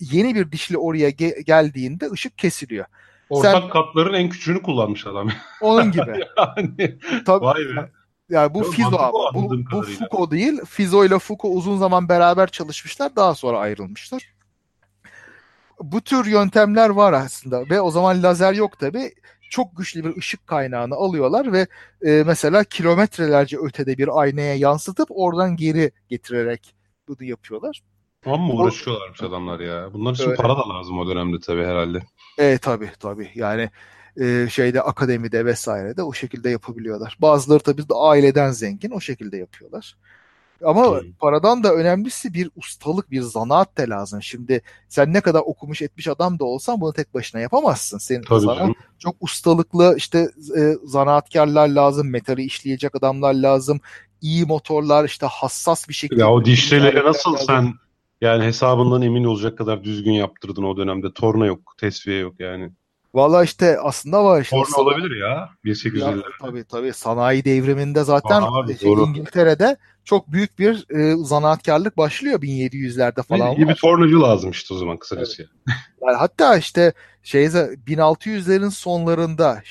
Yeni bir dişli oraya geldiğinde ışık kesiliyor. Ortak katların en küçüğünü kullanmış adam. Onun gibi. Yani, tabii, vay be. Yani bu Fizeau abi. Bu Foucault değil. Fizeau ile Foucault uzun zaman beraber çalışmışlar. Daha sonra ayrılmışlar. Bu tür yöntemler var aslında. Ve o zaman lazer yok tabii. Çok güçlü bir ışık kaynağını alıyorlar ve mesela kilometrelerce ötede bir aynaya yansıtıp oradan geri getirerek bunu yapıyorlar. Ama uğraşıyorlarmış adamlar ya. Bunlar için para da lazım o dönemde tabii herhalde. Tabii. Yani akademide vesairede o şekilde yapabiliyorlar. Bazıları tabii de aileden zengin, o şekilde yapıyorlar. Ama paradan da önemlisi bir ustalık, bir zanaat da lazım. Şimdi sen ne kadar okumuş etmiş adam da olsan bunu tek başına yapamazsın. Senin sana çok ustalıklı zanaatkarlar lazım, metali işleyecek adamlar lazım, iyi motorlar, hassas bir şekilde. Ya o dişlileri nasıl lazım. Sen yani hesabından emin olacak kadar düzgün yaptırdın o dönemde? Torna yok, tesviye yok yani. Valla aslında var. Torna olabilir ya. 1800'lerde. Tabii. Sanayi devriminde zaten İngiltere'de çok büyük bir zanaatkarlık başlıyor 1700'lerde falan. İyi bir tornacı lazım o zaman kısacası. Evet. Yani hatta 1600'lerin sonlarında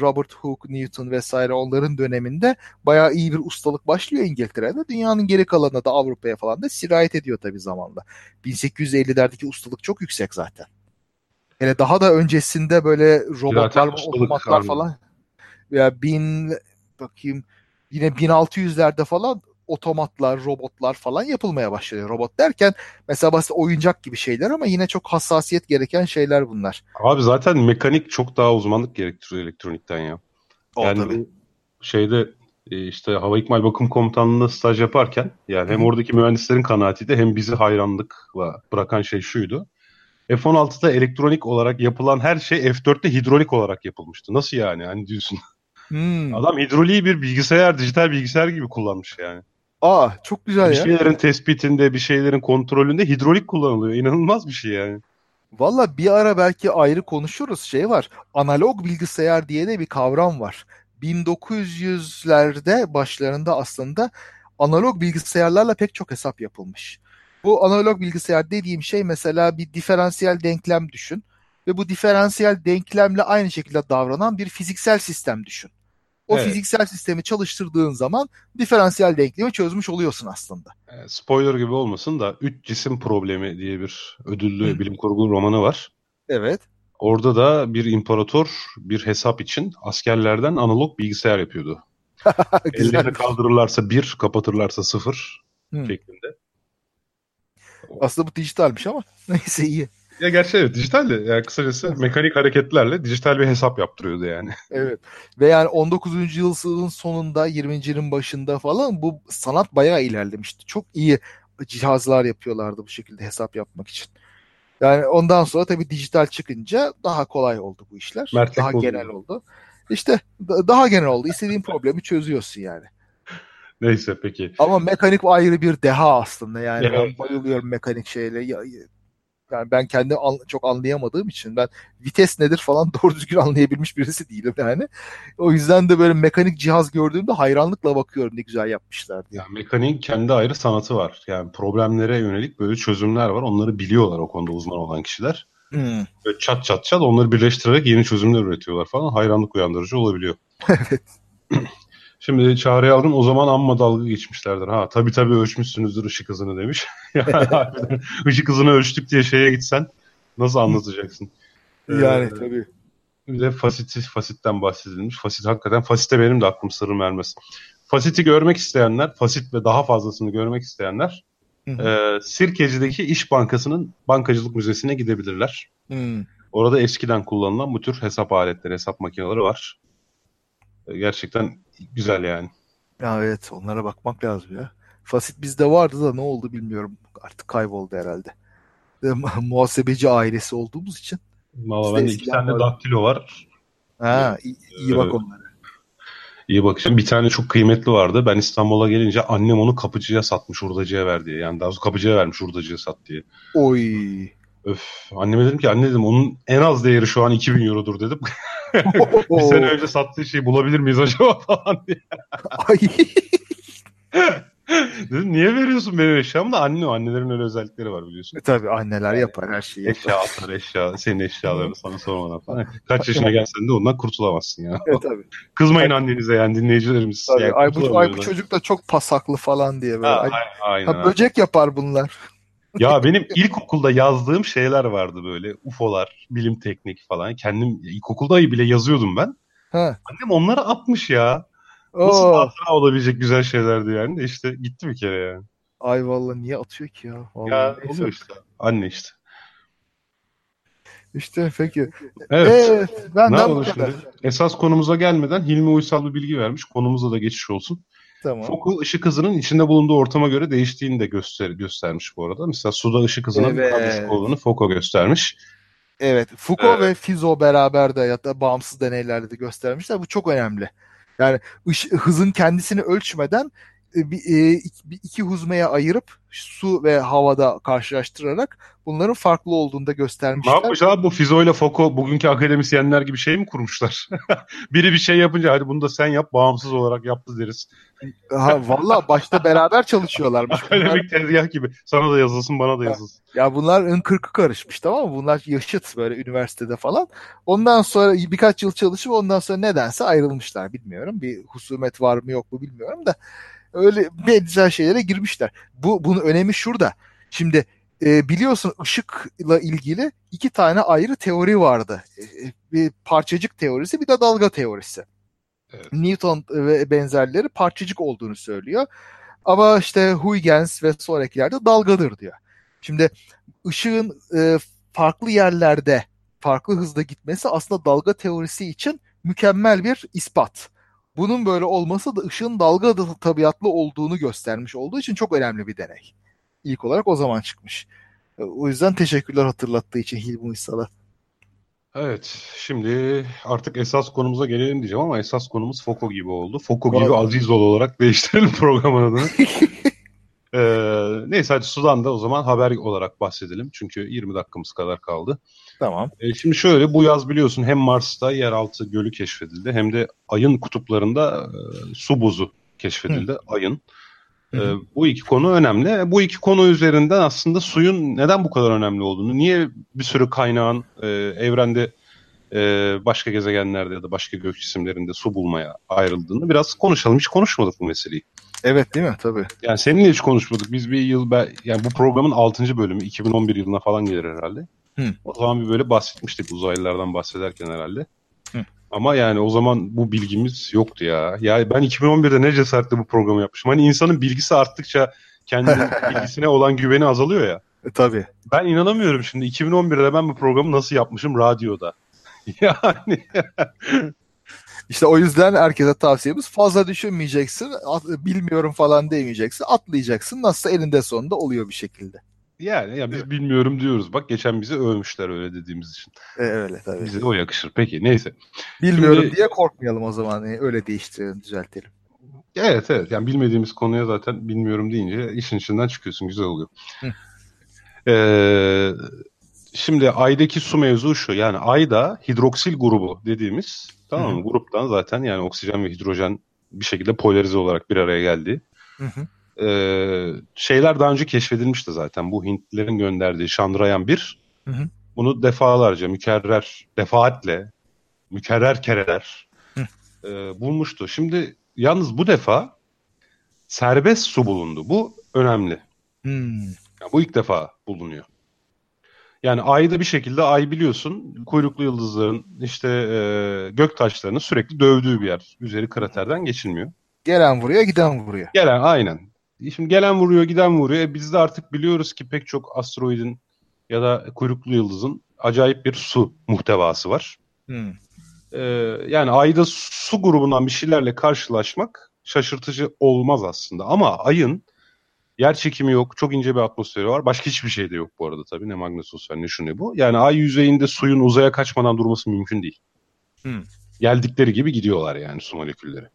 Robert Hooke, Newton vesaire onların döneminde bayağı iyi bir ustalık başlıyor İngiltere'de. Dünyanın geri kalanına da Avrupa'ya falan da sirayet ediyor tabii zamanla. 1850'lerdeki ustalık çok yüksek zaten. Hele daha da öncesinde böyle robotlar, otomatlar falan. Ya yine 1600'lerde falan otomatlar, robotlar falan yapılmaya başlıyor. Robot derken mesela basit oyuncak gibi şeyler ama yine çok hassasiyet gereken şeyler bunlar. Abi zaten mekanik çok daha uzmanlık gerektiriyor elektronikten ya. Yani tabii. Hava İkmal Bakım Komutanlığı'nda staj yaparken yani hem oradaki mühendislerin kanaati de hem bizi hayranlıkla bırakan şey şuydu. F-16'da elektronik olarak yapılan her şey F-4'te hidrolik olarak yapılmıştı. Nasıl yani? Hani diyorsun. Adam hidroliği bir dijital bilgisayar gibi kullanmış yani. Çok güzel bir ya. Bir şeylerin tespitinde, bir şeylerin kontrolünde hidrolik kullanılıyor. İnanılmaz bir şey yani. Valla bir ara belki ayrı konuşuruz. Var. Analog bilgisayar diye de bir kavram var. 1900'lerde başlarında aslında analog bilgisayarlarla pek çok hesap yapılmış. Bu analog bilgisayar dediğim şey mesela bir diferansiyel denklem düşün ve bu diferansiyel denklemle aynı şekilde davranan bir fiziksel sistem düşün. Fiziksel sistemi çalıştırdığın zaman diferansiyel denklemi çözmüş oluyorsun aslında. Spoiler gibi olmasın da Üç Cisim Problemi diye bir ödüllü bilim kurgu romanı var. Evet. Orada da bir imparator bir hesap için askerlerden analog bilgisayar yapıyordu. Ellerini kaldırırlarsa 1, kapatırlarsa 0 şeklinde. Aslında bu dijitalmiş ama neyse iyi. Ya gerçi evet dijital de yani kısacası mekanik hareketlerle dijital bir hesap yaptırıyordu yani. Evet ve yani 19. yüzyılın sonunda 20. yüzyılın başında falan bu sanat bayağı ilerlemişti. Çok iyi cihazlar yapıyorlardı bu şekilde hesap yapmak için. Yani ondan sonra tabii dijital çıkınca daha kolay oldu bu işler. Daha genel oldu. Daha genel oldu. İstediğin problemi çözüyorsun yani. Neyse peki. Ama mekanik ayrı bir deha aslında yani. Ben bayılıyorum mekanik şeyle. Yani ben kendi çok anlayamadığım için, ben vites nedir falan doğru düzgün anlayabilmiş birisi değilim yani. O yüzden de böyle mekanik cihaz gördüğümde hayranlıkla bakıyorum, ne güzel yapmışlar diye. Yani mekaniğin kendi ayrı sanatı var. Yani problemlere yönelik böyle çözümler var. Onları biliyorlar o konuda uzman olan kişiler. Böyle çat çat çat onları birleştirerek yeni çözümler üretiyorlar falan. Hayranlık uyandırıcı olabiliyor. Evet. Şimdi Çağrı yavrum o zaman amma dalga geçmişlerdir. Ha tabii ölçmüşsünüzdür ışık hızını demiş. Işık hızını ölçtük diye şeye gitsen nasıl anlatacaksın? Yani tabii. Bir de fasitten bahsedilmiş. Fasit hakikaten, fasite benim de aklım sırrım vermez. Fasiti görmek isteyenler, fasit ve daha fazlasını görmek isteyenler Sirkeci'deki İş Bankası'nın bankacılık müzesine gidebilirler. Orada eskiden kullanılan bu tür hesap aletleri, hesap makineleri var. Gerçekten güzel yani. Ya evet, onlara bakmak lazım ya. Fasit bizde vardı da ne oldu bilmiyorum. Artık kayboldu herhalde. Muhasebeci ailesi olduğumuz için. Valla bende 2 tane daktilo var. Ha, iyi bak onlara. İyi bak. Şimdi bir tane çok kıymetli vardı. Ben İstanbul'a gelince annem onu kapıcıya satmış, hurdacıya ver diye. Yani daha doğrusu kapıcıya vermiş, hurdacıya sat diye. Oy. Öf. Anneme dedim ki, anne dedim, onun en az değeri şu an 2000 eurodur dedim. Bir sene önce sattığı şeyi bulabilir miyiz acaba falan diye. Ay. Dedim niye veriyorsun benim eşyamı da? Anne, annelerin öyle özellikleri var biliyorsun. Tabii anneler yapar her şeyi. Eşya atar, eşya. Senin eşyalarını sana sormadan falan. Kaç yaşına gelsen de ondan kurtulamazsın ya. Evet, tabii. Kızmayın annenize yani, dinleyicilerimiz. Tabii, yani, ay bu çocuk da çok pasaklı falan diye böyle. Ha, aynen. Ha, böcek yapar bunlar. Ya benim ilkokulda yazdığım şeyler vardı böyle. UFO'lar, bilim teknik falan. Kendim ilkokulda bile yazıyordum ben. Ha. Annem onları atmış ya. Nasıl hatıra olabilecek güzel şeylerdi yani. De işte gitti bir kere yani. Ay vallahi niye atıyor ki ya? Vallahi ya oluyor işte. Anne işte. İşte peki. Evet. Benden bu kadar. Esas konumuza gelmeden Hilmi Uysal bir bilgi vermiş. Konumuza da geçiş olsun. Tamam. Foucault ışık hızının içinde bulunduğu ortama göre değiştiğini de göstermiş bu arada. Mesela suda ışık hızının daha düşük olduğunu Foucault göstermiş. Evet. Foucault ve Fizeau beraber de ya da bağımsız deneylerde de göstermişler. Bu çok önemli. Yani hızın kendisini ölçmeden iki huzmaya ayırıp su ve havada karşılaştırarak bunların farklı olduğunu da göstermişler. Ne yapmış abi bu Fizeau ile Foucault, bugünkü akademisyenler gibi şey mi kurmuşlar? Biri bir şey yapınca hadi bunu da sen yap, bağımsız olarak yaptı deriz. Valla başta beraber çalışıyorlarmış. Akademik tezgah gibi. Sana da yazılsın, bana da yazılsın. Ya bunların kırkı karışmış, tamam mı? Bunlar yaşıt böyle üniversitede falan. Ondan sonra birkaç yıl çalışıp ondan sonra nedense ayrılmışlar, bilmiyorum. Bir husumet var mı yok mu bilmiyorum da. Öyle benzer şeylere girmişler. Bunun önemi şurada. Şimdi biliyorsun ışıkla ilgili 2 tane ayrı teori vardı. Bir parçacık teorisi, bir de dalga teorisi. Evet. Newton ve benzerleri parçacık olduğunu söylüyor. Ama işte Huygens ve sonrakiler de dalgadır diyor. Şimdi ışığın farklı yerlerde farklı hızda gitmesi aslında dalga teorisi için mükemmel bir ispat. Bunun böyle olması da ışığın dalga tabiatlı olduğunu göstermiş olduğu için çok önemli bir deney. İlk olarak o zaman çıkmış. O yüzden teşekkürler hatırlattığı için Hilmi Uysal'a. Evet, şimdi artık esas konumuza gelelim diyeceğim ama esas konumuz Foucault gibi oldu. Foucault gibi Azizol olarak değiştirelim programın adını. Neyse hadi Sudan'da o zaman haber olarak bahsedelim. Çünkü 20 dakikamız kadar kaldı. Tamam. Şimdi şöyle, bu yaz biliyorsun hem Mars'ta yeraltı gölü keşfedildi hem de Ay'ın kutuplarında su buzu keşfedildi. Ay'ın. Bu iki konu önemli. Bu iki konu üzerinden aslında suyun neden bu kadar önemli olduğunu, niye bir sürü kaynağın evrende başka gezegenlerde ya da başka gök cisimlerinde su bulmaya ayrıldığını biraz konuşalım. Hiç konuşmadık bu meseleyi. Evet değil mi? Tabii. Yani seninle hiç konuşmadık. Biz bir yıl, yani bu programın 6. bölümü 2011 yılına falan gelir herhalde. O zaman bir böyle bahsetmiştik uzaylılardan bahsederken herhalde. Ama yani o zaman bu bilgimiz yoktu ya. Ya ben 2011'de ne cesaretle bu programı yapmışım. Hani insanın bilgisi arttıkça kendinin bilgisine olan güveni azalıyor ya. Tabii. Ben inanamıyorum şimdi. 2011'de ben bu programı nasıl yapmışım radyoda. Yani... İşte o yüzden herkese tavsiyemiz, fazla düşünmeyeceksin, bilmiyorum falan demeyeceksin, atlayacaksın. Nasılsa elinde sonunda oluyor bir şekilde. Yani ya biz bilmiyorum diyoruz. Bak geçen bizi övmüşler öyle dediğimiz için. Öyle tabii. Bize o yakışır. Peki neyse. Bilmiyorum diye korkmayalım o zaman. Öyle değiştirelim, düzeltelim. Evet. Yani bilmediğimiz konuya zaten bilmiyorum deyince işin içinden çıkıyorsun. Güzel oluyor. Şimdi Ay'daki su mevzu şu. Yani Ay'da hidroksil grubu dediğimiz, tamam mı? Gruptan zaten yani oksijen ve hidrojen bir şekilde polarize olarak bir araya geldi. Şeyler daha önce keşfedilmişti zaten. Bu Hintlilerin gönderdiği Chandrayaan-1. Bunu defalarca mükerrer kereler bulmuştu. Şimdi yalnız bu defa serbest su bulundu. Bu önemli. Yani bu ilk defa bulunuyor. Yani Ay'da bir şekilde Ay biliyorsun kuyruklu yıldızların işte gök taşlarını sürekli dövdüğü bir yer. Üzeri kraterden geçilmiyor. Gelen vuruyor, giden vuruyor. Gelen aynen. Şimdi gelen vuruyor, giden vuruyor. Biz de artık biliyoruz ki pek çok asteroidin ya da kuyruklu yıldızın acayip bir su muhtevası var. Yani Ay'da su grubundan bir şeylerle karşılaşmak şaşırtıcı olmaz aslında. Ama Ay'ın yer çekimi yok, çok ince bir atmosferi var. Başka hiçbir şey de yok bu arada tabii. Ne magnetosfer ne şu ne bu. Yani Ay yüzeyinde suyun uzaya kaçmadan durması mümkün değil. Geldikleri gibi gidiyorlar yani su molekülleri.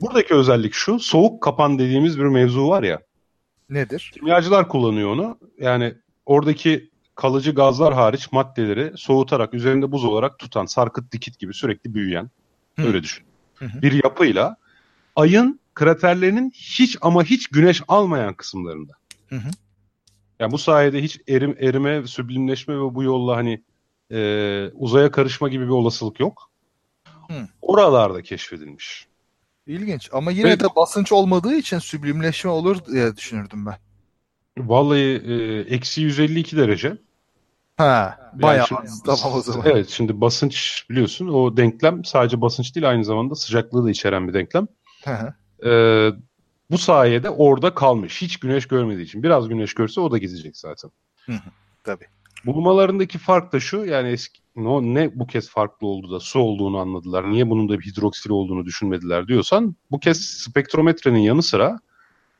Buradaki özellik şu, soğuk kapan dediğimiz bir mevzu var ya. Nedir? Kimyacılar kullanıyor onu. Yani oradaki kalıcı gazlar hariç maddeleri soğutarak, üzerinde buz olarak tutan, sarkıt dikit gibi sürekli büyüyen, öyle düşün. Bir yapıyla Ay'ın kraterlerinin hiç ama hiç güneş almayan kısımlarında. Yani bu sayede hiç erime, süblimleşme ve bu yolla hani uzaya karışma gibi bir olasılık yok. Oralarda keşfedilmiş. İlginç ama yine de basınç olmadığı için süblimleşme olur diye düşünürdüm ben. Vallahi eksi 152 derece. Ha, bayağı tamam o zaman. Evet, şimdi basınç biliyorsun o denklem sadece basınç değil aynı zamanda sıcaklığı da içeren bir denklem. Bu sayede orada kalmış. Hiç güneş görmediği için. Biraz güneş görse o da gidecek zaten. Tabii. Bulmalarındaki fark da şu yani ne bu kez farklı oldu da su olduğunu anladılar. Niye bunun da bir hidroksil olduğunu düşünmediler diyorsan bu kez spektrometrenin yanı sıra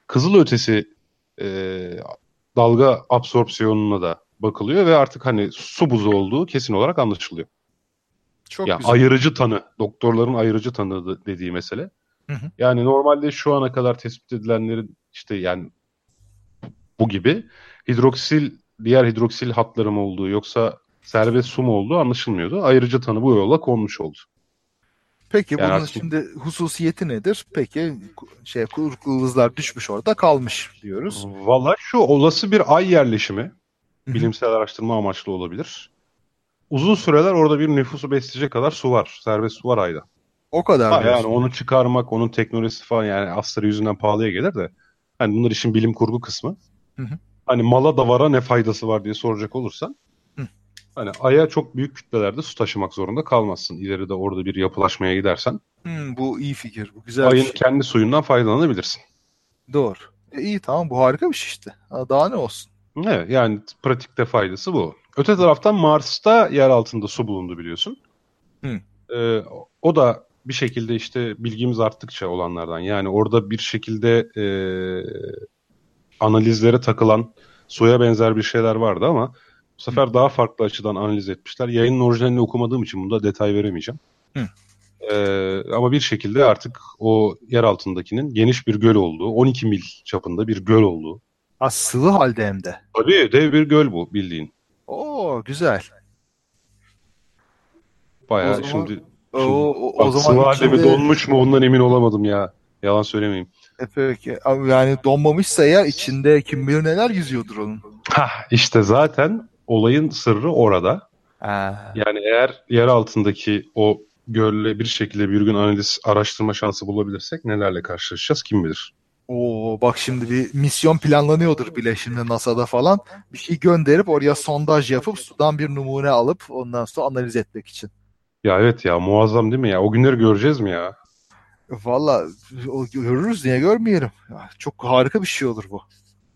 kızılötesi dalga absorpsiyonuna da bakılıyor ve artık hani su buzu olduğu kesin olarak anlaşılıyor. Çok ya güzel. Ayırıcı tanı, doktorların ayırıcı tanı dediği mesele. Yani normalde şu ana kadar tespit edilenlerin işte yani bu gibi hidroksil, diğer hidroksil hatları mı olduğu yoksa serbest su mu olduğu anlaşılmıyordu. Ayrıca tanı bu yolla konmuş oldu. Peki yani bunun artık... şimdi hususiyeti nedir? Peki kuyruklu yıldızlar düşmüş orada kalmış diyoruz. Valla şu olası bir ay yerleşimi bilimsel araştırma amaçlı olabilir. Uzun süreler orada bir nüfusu besleyecek kadar su var. Serbest su var ayda. O kadar ha, yani onu çıkarmak, onun teknolojisi falan yani astarı yüzünden pahalıya gelir de hani bunlar işin bilim kurgu kısmı. Hani mala davara ne faydası var diye soracak olursan hani Ay'a çok büyük kütlelerde su taşımak zorunda kalmazsın. İleride orada bir yapılaşmaya gidersen. Bu iyi fikir. Bu güzel Ay'ın kendi suyundan faydalanabilirsin. Doğru. İyi tamam bu harika bir şey işte. Daha ne olsun? Evet yani pratikte faydası bu. Öte taraftan Mars'ta yer altında su bulundu biliyorsun. O da bir şekilde işte bilgimiz arttıkça olanlardan yani orada bir şekilde analizlere takılan suya benzer bir şeyler vardı ama bu sefer daha farklı açıdan analiz etmişler. Yayının orijinalini okumadığım için bunda detay veremeyeceğim. Ama bir şekilde artık o yer altındakinin geniş bir göl olduğu, 12 mil çapında bir göl olduğu. Ha sıvı halde hem de. Tabii dev bir göl bu bildiğin. Oo güzel. Bayağı o zaman... O zaman sıvı halde mi donmuş mu ondan emin olamadım ya. Yalan söylemeyeyim. Peki yani donmamışsa ya içinde kim bilir neler yüzüyordur onun. İşte zaten olayın sırrı orada. Yani eğer yer altındaki o gölle bir şekilde bir gün analiz araştırma şansı bulabilirsek nelerle karşılaşacağız kim bilir. Bak şimdi bir misyon planlanıyordur bile şimdi NASA'da falan. Bir şey gönderip oraya sondaj yapıp sudan bir numune alıp ondan sonra analiz etmek için. Ya evet ya muazzam değil mi ya? O günleri göreceğiz mi ya? Valla görürüz niye görmeyelim. Ya, çok harika bir şey olur bu.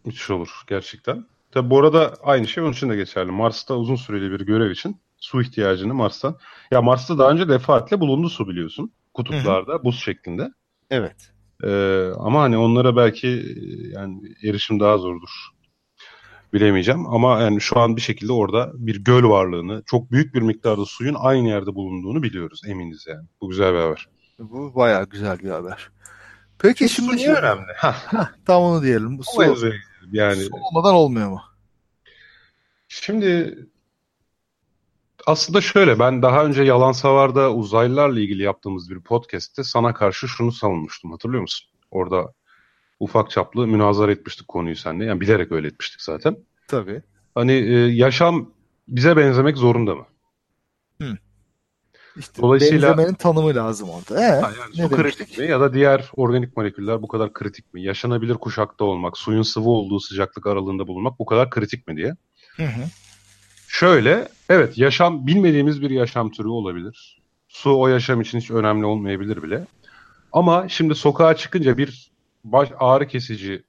Müthiş olur gerçekten. Tabi bu arada aynı şey onun için de geçerli. Mars'ta uzun süreli bir görev için su ihtiyacını Mars'tan. Ya Mars'ta daha önce defaatle bulundu su biliyorsun. Kutuplarda buz şeklinde. Evet. Ama hani onlara belki yani erişim daha zordur. Bilemeyeceğim ama yani şu an bir şekilde orada bir göl varlığını, çok büyük bir miktarda suyun aynı yerde bulunduğunu biliyoruz eminiz yani. Bu güzel bir haber. Bu bayağı güzel bir haber. Peki şimdi niye önemli? Tam onu diyelim. Bu su olmadan olmuyor mu? Şimdi Aslında şöyle, ben daha önce Yalansavar'da uzaylılarla ilgili yaptığımız bir podcast'te sana karşı şunu savunmuştum, hatırlıyor musun? Orada ufak çaplı münazara etmiştik konuyu seninle. Yani bilerek öyle etmiştik zaten. Tabii. Hani yaşam bize benzemek zorunda mı? Hı. İşte dolayısıyla benzemenin tanımı lazım orada. Yani bu kritik mi? Ya da diğer organik moleküller bu kadar kritik mi? Yaşanabilir kuşakta olmak, suyun sıvı olduğu sıcaklık aralığında bulunmak bu kadar kritik mi diye. Hı hı. Şöyle, evet, yaşam bilmediğimiz bir yaşam türü olabilir. Su o yaşam için hiç önemli olmayabilir bile. Ama şimdi sokağa çıkınca bir ağrı kesici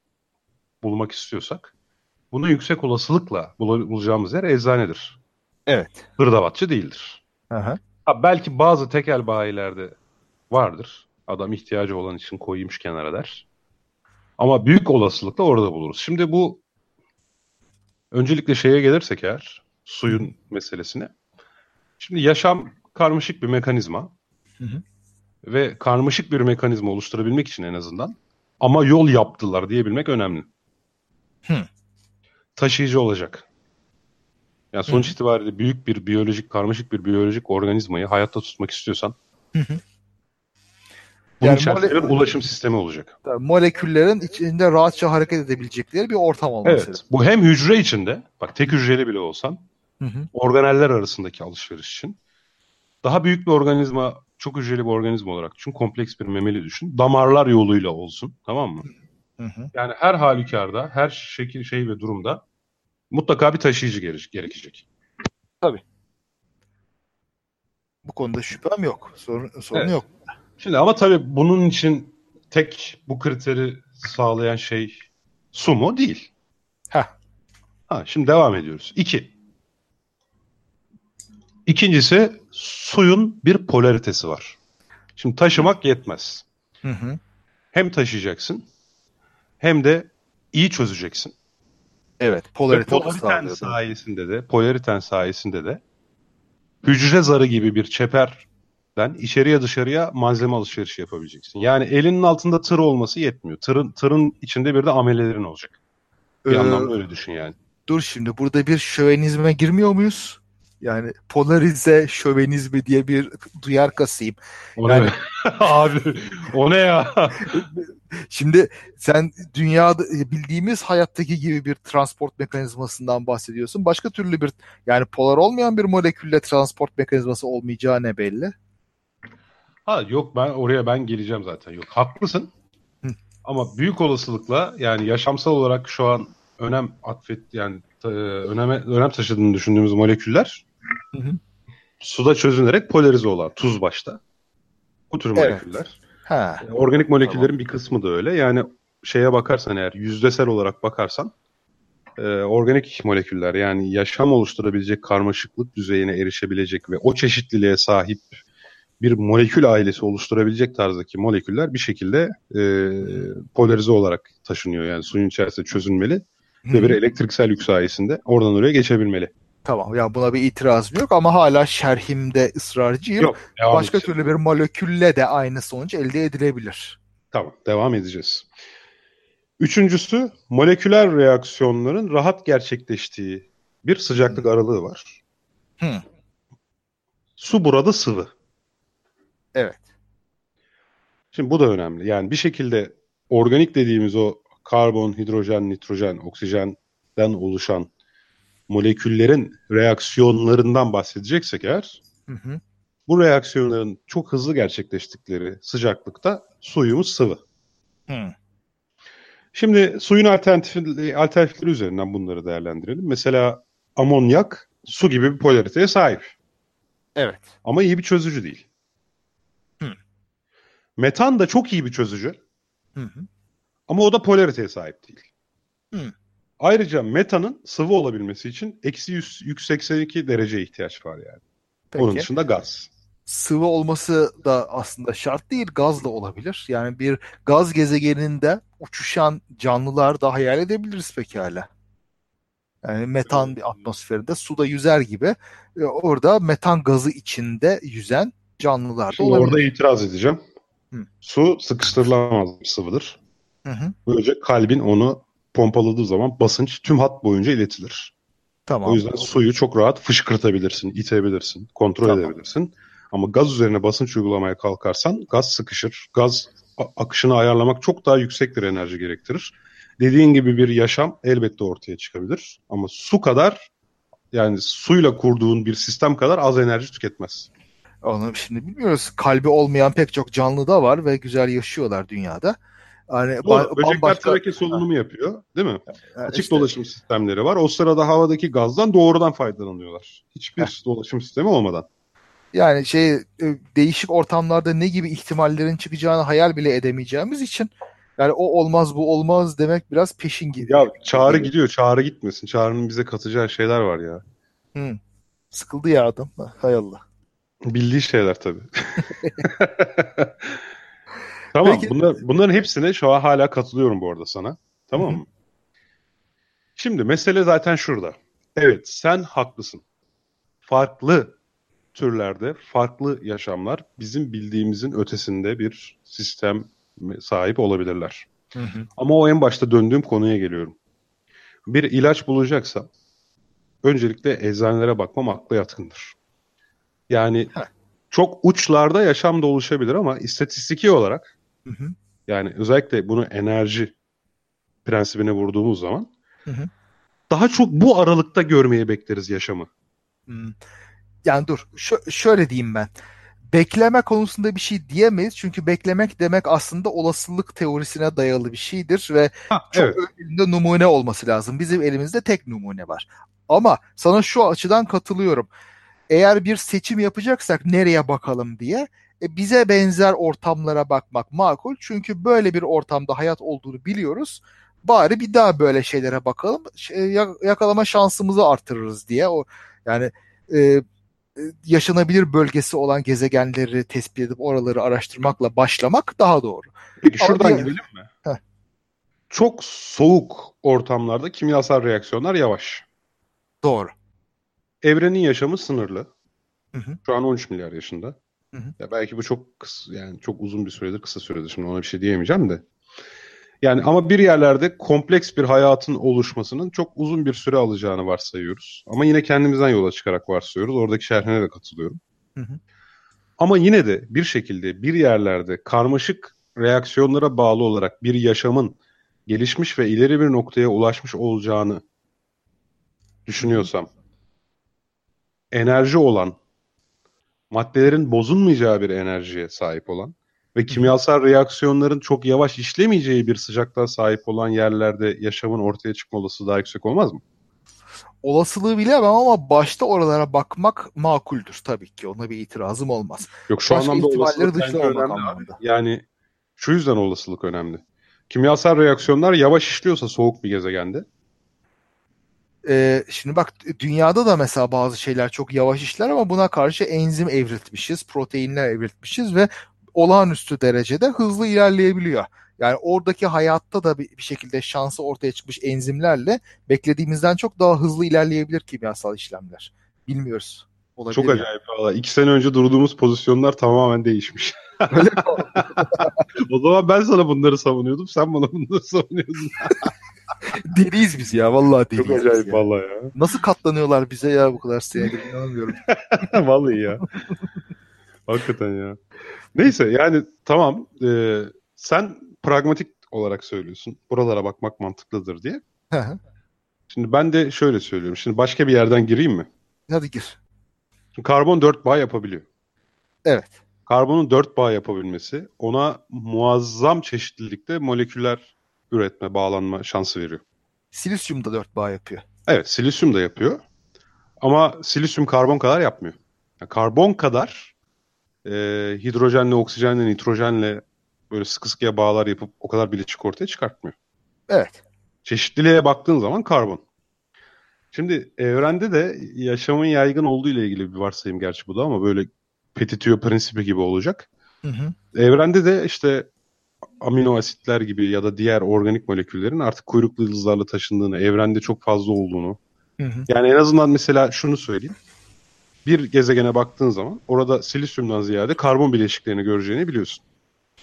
bulmak istiyorsak, bunu yüksek olasılıkla bulacağımız yer eczanedir. Evet. Hırdavatçı değildir. Aha. Ha, belki bazı tekel bayilerde vardır. Adam ihtiyacı olan için koymuş kenara der. Ama büyük olasılıkla orada buluruz. Şimdi bu öncelikle şeye gelirsek eğer, suyun meselesine. Şimdi yaşam karmaşık bir mekanizma. Hı hı. Ve karmaşık bir mekanizma oluşturabilmek için en azından ama yol yaptılar diyebilmek önemli. Hı. Taşıyıcı olacak. Yani sonuç itibariyle büyük bir biyolojik, karmaşık bir biyolojik organizmayı hayatta tutmak istiyorsan bunun yani içerisinde ulaşım sistemi olacak. Yani moleküllerin içinde rahatça hareket edebilecekleri bir ortam olması lazım. Evet. Bu hem hücre içinde, bak tek hücreli bile olsan, organeller arasındaki alışveriş için. Daha büyük bir organizma, çok hücreli bir organizma olarak düşün, kompleks bir memeli düşün. Damarlar yoluyla olsun, tamam mı? Hı-hı. Yani her halükarda, her şekil, şey ve durumda mutlaka bir taşıyıcı gerekecek. Tabii. Bu konuda şüphem yok. Sorun evet. Yok. Şimdi ama tabii bunun için tek bu kriteri sağlayan şey su mu? Değil. Heh. Ha, şimdi devam ediyoruz. İkincisi suyun bir polaritesi var. Şimdi taşımak yetmez. Hı hı. Hem taşıyacaksın hem de iyi çözeceksin. Evet. Polariten sayesinde de hücre zarı gibi bir çeperden içeriye dışarıya malzeme alışverişi yapabileceksin. Yani elinin altında tır olması yetmiyor. Tırın içinde bir de amelelerin olacak. Bir anlamda öyle düşün yani. Dur şimdi, burada bir şövenizme girmiyor muyuz? Yani polarize şövenizmi diye bir duyar kasayım. O yani... Abi o ne ya? Şimdi sen dünyada bildiğimiz hayattaki gibi bir transport mekanizmasından bahsediyorsun. Başka türlü bir, yani polar olmayan bir molekülle transport mekanizması olmayacağı ne belli? Ha yok, ben oraya geleceğim zaten. Yok, haklısın. Hı. Ama büyük olasılıkla yani yaşamsal olarak şu an önem taşıdığını düşündüğümüz moleküller suda çözünerek polarize olan, tuz başta. Bu tür moleküller. Ha. Organik moleküllerin bir kısmı da öyle. Yani şeye bakarsan eğer, yüzdesel olarak bakarsan organik moleküller, yani yaşam oluşturabilecek karmaşıklık düzeyine erişebilecek ve o çeşitliliğe sahip bir molekül ailesi oluşturabilecek tarzdaki moleküller bir şekilde polarize olarak taşınıyor. Yani suyun içerisinde çözünmeli. Ve bir elektriksel yük sayesinde oradan oraya geçebilmeli. Tamam, yani buna bir itirazım yok ama hala şerhimde ısrarcıyım. Yok, başka türlü bir molekülle de aynı sonuç elde edilebilir. Tamam, devam edeceğiz. Üçüncüsü, moleküler reaksiyonların rahat gerçekleştiği bir sıcaklık aralığı var. Su burada sıvı. Evet. Şimdi bu da önemli. Yani bir şekilde organik dediğimiz o karbon, hidrojen, nitrojen, oksijenden oluşan moleküllerin reaksiyonlarından bahsedeceksek eğer, bu reaksiyonların çok hızlı gerçekleştikleri sıcaklıkta suyumuz sıvı. Hı. Şimdi suyun alternatifleri üzerinden bunları değerlendirelim. Mesela amonyak su gibi bir polariteye sahip. Evet. Ama iyi bir çözücü değil. Hı. Metan da çok iyi bir çözücü. Ama o da polariteye sahip değil. Ayrıca metanın sıvı olabilmesi için -182 dereceye ihtiyaç var yani. Peki. Onun dışında gaz. Sıvı olması da aslında şart değil, gaz da olabilir. Yani bir gaz gezegeninde uçuşan canlılar da hayal edebiliriz pekala. Yani metan bir atmosferinde suda yüzer gibi orada metan gazı içinde yüzen canlılar da olabilir. Orada itiraz edeceğim. Su sıkıştırılamaz bir sıvıdır. Böylece kalbin onu pompaladığı zaman basınç tüm hat boyunca iletilir. Tamam. O yüzden suyu çok rahat fışkırtabilirsin, itebilirsin, kontrol edebilirsin. Ama gaz üzerine basınç uygulamaya kalkarsan gaz sıkışır. Gaz akışını ayarlamak çok daha yüksek bir enerji gerektirir. Dediğin gibi bir yaşam elbette ortaya çıkabilir. Ama su kadar, yani suyla kurduğun bir sistem kadar az enerji tüketmez. Onu şimdi bilmiyoruz. Kalbi olmayan pek çok canlı da var ve güzel yaşıyorlar dünyada. Yani böcekler teneke solunumu yapıyor, değil mi? Yani açık dolaşım sistemleri var. O sırada havadaki gazdan doğrudan faydalanıyorlar. Hiçbir dolaşım sistemi olmadan. Yani değişik ortamlarda ne gibi ihtimallerin çıkacağını hayal bile edemeyeceğimiz için, yani o olmaz bu olmaz demek biraz peşin gidiyor. Ya Çağrı gidiyor, Çağrı gitmesin. Çağrı'nın bize katacağı şeyler var ya. Sıkıldı ya adam. Hay Allah. Bildiği şeyler tabii. Tamam. Peki. Bunların hepsine şu an hala katılıyorum bu arada sana. Tamam mı? Şimdi mesele zaten şurada. Evet, sen haklısın. Farklı türlerde, farklı yaşamlar bizim bildiğimizin ötesinde bir sistem sahip olabilirler. Ama o en başta döndüğüm konuya geliyorum. Bir ilaç bulacaksam öncelikle eczanelere bakmam akla yatkındır. Yani çok uçlarda yaşam da oluşabilir ama istatistiki olarak yani özellikle bunu enerji prensibine vurduğumuz zaman daha çok bu aralıkta görmeye bekleriz yaşamı. Yani dur şöyle diyeyim ben. Bekleme konusunda bir şey diyemeyiz. Çünkü beklemek demek aslında olasılık teorisine dayalı bir şeydir ve çok elinde numune olması lazım. Bizim elimizde tek numune var. Ama sana şu açıdan katılıyorum. Eğer bir seçim yapacaksak nereye bakalım diye bize benzer ortamlara bakmak makul. Çünkü böyle bir ortamda hayat olduğunu biliyoruz. Bari bir daha böyle şeylere bakalım. Yakalama şansımızı artırırız diye. Yaşanabilir bölgesi olan gezegenleri tespit edip oraları araştırmakla başlamak daha doğru. Peki şuradan gidelim mi? Çok soğuk ortamlarda kimyasal reaksiyonlar yavaş. Doğru. Evrenin yaşamı sınırlı. Şu an 13 milyar yaşında. Ya belki bu çok kısa, yani çok uzun bir süredir, kısa süredir. Şimdi ona bir şey diyemeyeceğim de. Yani ama bir yerlerde kompleks bir hayatın oluşmasının çok uzun bir süre alacağını varsayıyoruz. Ama yine kendimizden yola çıkarak varsayıyoruz. Oradaki şerhine de katılıyorum. Ama yine de bir şekilde bir yerlerde karmaşık reaksiyonlara bağlı olarak bir yaşamın gelişmiş ve ileri bir noktaya ulaşmış olacağını düşünüyorsam, enerji olan, maddelerin bozulmayacağı bir enerjiye sahip olan ve kimyasal reaksiyonların çok yavaş işlemeyeceği bir sıcaklığa sahip olan yerlerde yaşamın ortaya çıkma olasılığı daha yüksek olmaz mı? Olasılığı bilemem ama başta oralara bakmak makuldür tabii ki. Ona bir itirazım olmaz. Yok, şu anlamda olasılık bence önemli. Yani şu yüzden olasılık önemli. Kimyasal reaksiyonlar yavaş işliyorsa soğuk bir gezegende. Şimdi bak, dünyada da mesela bazı şeyler çok yavaş işler ama buna karşı enzim evriltmişiz, proteinler evriltmişiz ve olağanüstü derecede hızlı ilerleyebiliyor. Yani oradaki hayatta da bir şekilde şansı ortaya çıkmış enzimlerle beklediğimizden çok daha hızlı ilerleyebilir kimyasal işlemler. Bilmiyoruz. Olabilir çok acayip valla. 2 sene önce durduğumuz pozisyonlar tamamen değişmiş. Öyle mi? O zaman ben sana bunları savunuyordum, sen bana bunları savunuyordun. Deliyiz biz ya, vallahi deliyiz. Çok acayip vallahi ya. Nasıl katlanıyorlar bize ya bu kadar sevgi, inanamıyorum. Vallahi ya. Hakikaten ya. Neyse, yani tamam, sen pragmatik olarak söylüyorsun. Buralara bakmak mantıklıdır diye. Şimdi ben de şöyle söylüyorum. Şimdi başka bir yerden gireyim mi? Hadi gir. Şimdi karbon 4 bağ yapabiliyor. Evet. Karbonun 4 bağ yapabilmesi ona muazzam çeşitlilikte moleküller üretme, bağlanma şansı veriyor. Silisyum da 4 bağ yapıyor. Evet, silisyum da yapıyor. Ama silisyum karbon kadar yapmıyor. Yani karbon kadar hidrojenle, oksijenle, nitrojenle böyle sıkı sıkıya bağlar yapıp o kadar bileşik ortaya çıkartmıyor. Evet. Çeşitliliğe baktığın zaman karbon. Şimdi evrende de yaşamın yaygın olduğu ile ilgili bir varsayım gerçi bu da, ama böyle Petitio prensibi gibi olacak. Evrende de işte amino asitler gibi ya da diğer organik moleküllerin artık kuyruklu yıldızlarla taşındığını, evrende çok fazla olduğunu. Yani en azından mesela şunu söyleyeyim. Bir gezegene baktığın zaman orada silisyumdan ziyade karbon bileşiklerini göreceğini biliyorsun.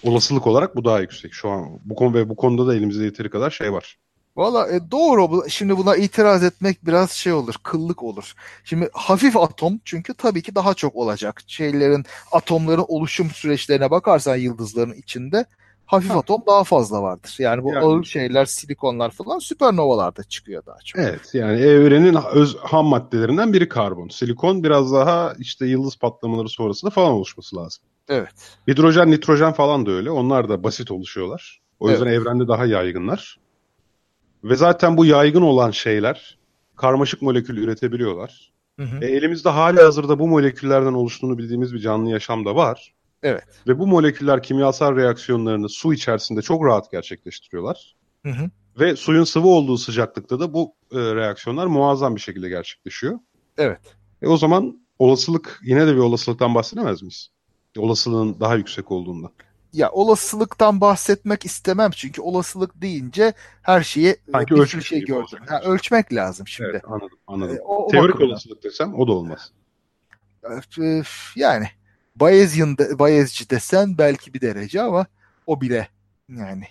Olasılık olarak bu daha yüksek şu an. Bu konuda da elimizde yeteri kadar şey var. Valla doğru. Şimdi buna itiraz etmek biraz şey olur, kıllık olur. Şimdi hafif atom çünkü tabii ki daha çok olacak. Atomların oluşum süreçlerine bakarsan yıldızların içinde hafif atom daha fazla vardır. Yani bu ağır şeyler, silikonlar falan süpernovalarda çıkıyor daha çok. Evet, yani evrenin öz ham maddelerinden biri karbon. Silikon biraz daha işte yıldız patlamaları sonrasında falan oluşması lazım. Evet. Hidrojen, nitrojen falan da öyle. Onlar da basit oluşuyorlar. O yüzden evrende daha yaygınlar. Ve zaten bu yaygın olan şeyler karmaşık molekül üretebiliyorlar. Hı hı. Elimizde hali hazırda bu moleküllerden oluştuğunu bildiğimiz bir canlı yaşam da var. Evet. Ve bu moleküller kimyasal reaksiyonlarını su içerisinde çok rahat gerçekleştiriyorlar. Hı hı. Ve suyun sıvı olduğu sıcaklıkta da bu reaksiyonlar muazzam bir şekilde gerçekleşiyor. Evet. O zaman yine de bir olasılıktan bahsedemez miyiz? Olasılığın daha yüksek olduğunda. Ya olasılıktan bahsetmek istemem çünkü olasılık deyince her şeyi bir şey gördüm. Ölçmek lazım şimdi. Evet, anladım. Teorik olasılık desem o da olmaz. Yani Bayezci desen belki bir derece ama o bile yani.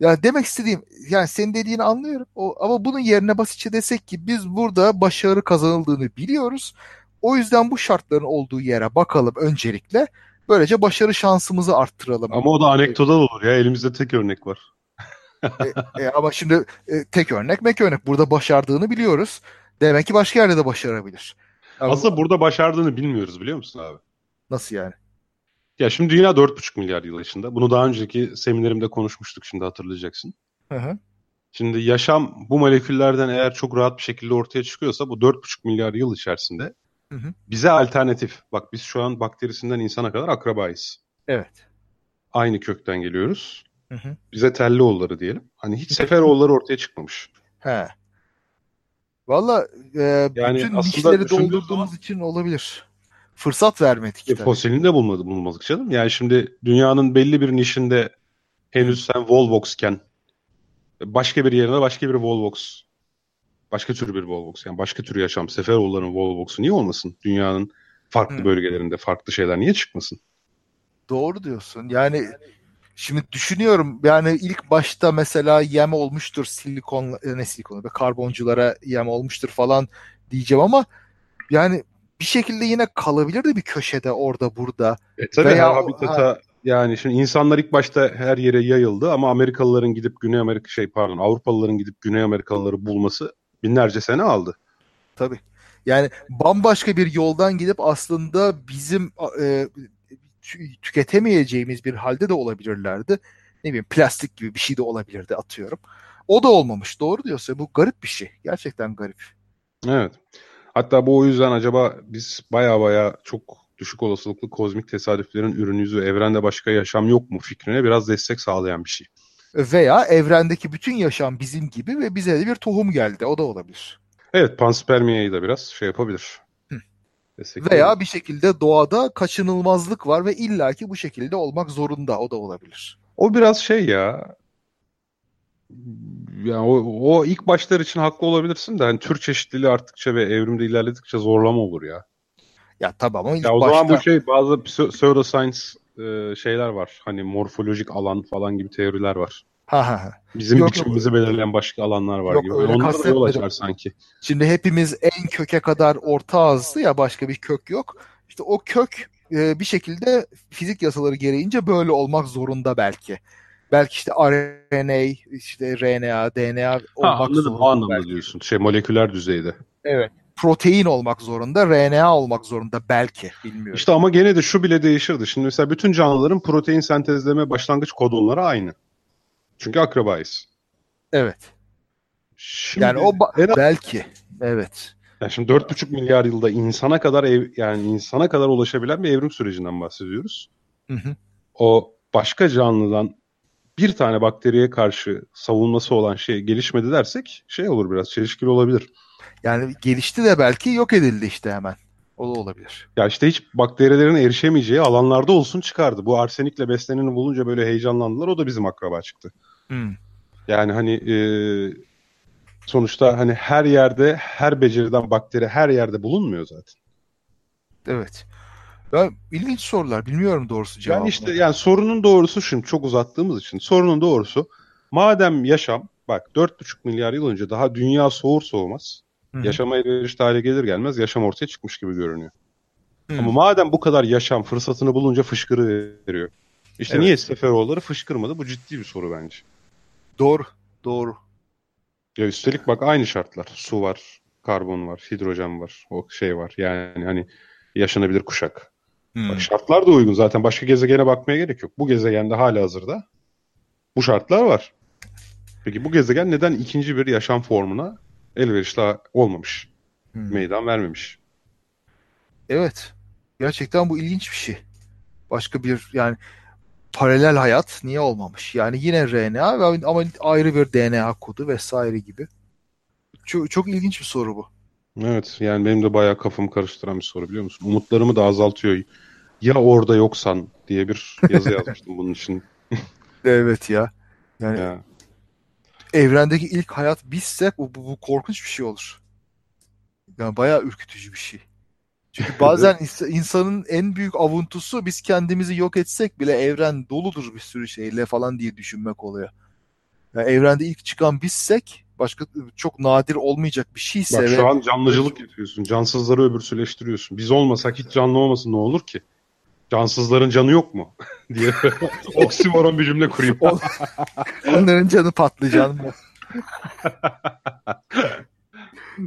Ya demek istediğim yani senin dediğini anlıyorum. Ama bunun yerine basitçe desek ki biz burada başarı kazanıldığını biliyoruz. O yüzden bu şartların olduğu yere bakalım öncelikle. Böylece başarı şansımızı arttıralım. Ama o da anekdotal olur ya. Elimizde tek örnek var. Ama şimdi tek örnek örnek. Burada başardığını biliyoruz. Demek ki başka yerde de başarabilir. Aslında burada başardığını bilmiyoruz biliyor musun abi? Nasıl yani? Ya şimdi dünya 4,5 milyar yıl yaşında. Bunu daha önceki seminerimde konuşmuştuk şimdi hatırlayacaksın. Hı hı. Şimdi yaşam bu moleküllerden eğer çok rahat bir şekilde ortaya çıkıyorsa bu 4,5 milyar yıl içerisinde bize alternatif. Bak biz şu an bakterisinden insana kadar akrabayız. Evet. Aynı kökten geliyoruz. Hı hı. Bize Telloğulları diyelim. Hani hiç Seferoğulları ortaya çıkmamış. He. Valla yani bütün dişleri doldurduğumuz için olabilir. Fırsat vermedik. Fosilini de bulmadık canım. Yani şimdi dünyanın belli bir nişinde henüz sen Volvox'ken başka bir yerine başka bir Volvox. Başka tür bir Volvox. Yani başka tür yaşam. Seferoğulların Volvox'u niye olmasın? Dünyanın farklı bölgelerinde farklı şeyler niye çıkmasın? Doğru diyorsun. Yani şimdi düşünüyorum. Yani ilk başta mesela yem olmuştur karbonculara yem olmuştur falan diyeceğim ama yani bir şekilde yine kalabilirdi bir köşede orada burada. Tabii veya habitata yani şimdi insanlar ilk başta her yere yayıldı ama Avrupalıların gidip Güney Amerikalıları bulması binlerce sene aldı. Tabii. Yani bambaşka bir yoldan gidip aslında bizim tüketemeyeceğimiz bir halde de olabilirlerdi. Ne bileyim plastik gibi bir şey de olabilirdi atıyorum. O da olmamış. Doğru diyorsun. Bu garip bir şey. Gerçekten garip. Evet. Hatta bu o yüzden acaba biz baya çok düşük olasılıklı kozmik tesadüflerin ürünüyüz ve evrende başka yaşam yok mu fikrine biraz destek sağlayan bir şey. Veya evrendeki bütün yaşam bizim gibi ve bize de bir tohum geldi. O da olabilir. Evet, panspermiyayı da biraz şey yapabilir. Veya bir şekilde doğada kaçınılmazlık var ve illaki bu şekilde olmak zorunda. O da olabilir. O biraz şey ya. Yani o ilk başlar için haklı olabilirsin de hani tür çeşitliliği arttıkça ve evrimde ilerledikçe zorlama olur ya. Ya tabii ama ilk başta. O zaman bu bazı pseudoscience şeyler var. Hani morfolojik alan falan gibi teoriler var. Bizim biçimimizi belirleyen başka alanlar var gibi. Onlar da yol açar sanki. Şimdi hepimiz en köke kadar orta ağızlı ya başka bir kök yok. İşte o kök bir şekilde fizik yasaları gereğince böyle olmak zorunda belki. Belki işte RNA, işte RNA, DNA olmak zorunda. O anlamda belki. Diyorsun. Moleküler düzeyde. Evet. Protein olmak zorunda, RNA olmak zorunda belki. Bilmiyorum. İşte ama gene de şu bile değişirdi. Şimdi mesela bütün canlıların protein sentezleme başlangıç kodonları aynı. Çünkü akrabayız. Evet. Şimdi yani belki. Evet. Yani şimdi 4,5 milyar yılda insana kadar ulaşabilen bir evrim sürecinden bahsediyoruz. Hı hı. O başka canlıdan bir tane bakteriye karşı savunması olan şey gelişmedi dersek olur biraz çelişkili olabilir. Yani gelişti de belki yok edildi işte hemen. O da olabilir. Ya işte hiç bakterilerin erişemeyeceği alanlarda olsun çıkardı. Bu arsenikle besleneni bulunca böyle heyecanlandılar. O da bizim akraba çıktı. Hmm. Yani hani sonuçta hani her yerde her beceriden bakteri her yerde bulunmuyor zaten. Evet. Ya ilginç sorular. Bilmiyorum doğrusu cevabını. Yani sorunun doğrusu şimdi çok uzattığımız için. Madem yaşam bak 4,5 milyar yıl önce daha dünya soğur soğumaz, hı-hı, yaşama elverişli hale gelir gelmez yaşam ortaya çıkmış gibi görünüyor. Hı-hı. Ama madem bu kadar yaşam fırsatını bulunca fışkırı veriyor. İşte evet, niye Seferoğulları fışkırmadı? Bu ciddi bir soru bence. Doğru. Ya üstelik bak aynı şartlar. Su var, karbon var, hidrojen var, o şey var. Yani hani yaşanabilir kuşak. Bak şartlar da uygun zaten. Başka gezegene bakmaya gerek yok. Bu gezegende halihazırda bu şartlar var. Peki bu gezegen neden ikinci bir yaşam formuna elverişli olmamış? Meydan vermemiş. Evet. Gerçekten bu ilginç bir şey. Başka bir yani paralel hayat niye olmamış? Yani yine RNA ama ayrı bir DNA kodu vesaire gibi. Çok, çok ilginç bir soru bu. Evet, yani benim de bayağı kafamı karıştıran bir soru, biliyor musun? Umutlarımı da azaltıyor. Ya orada yoksan diye bir yazı yazmıştım bunun için. Evet ya. Yani ya, evrendeki ilk hayat bizsek bu korkunç bir şey olur. Yani bayağı ürkütücü bir şey. Çünkü bazen insanın en büyük avuntusu biz kendimizi yok etsek bile evren doludur bir sürü şeyle falan diye düşünmek oluyor. Yani evrende ilk çıkan bizsek başka çok nadir olmayacak bir şeyse. Bak şu an canlıcılık yapıyorsun. Cansızları öbürsüleştiriyorsun. Biz olmasak hiç canlı olmasın ne olur ki? Cansızların canı yok mu? diye oksimoron bir cümle kurayım. Onların canı patlıcan mı?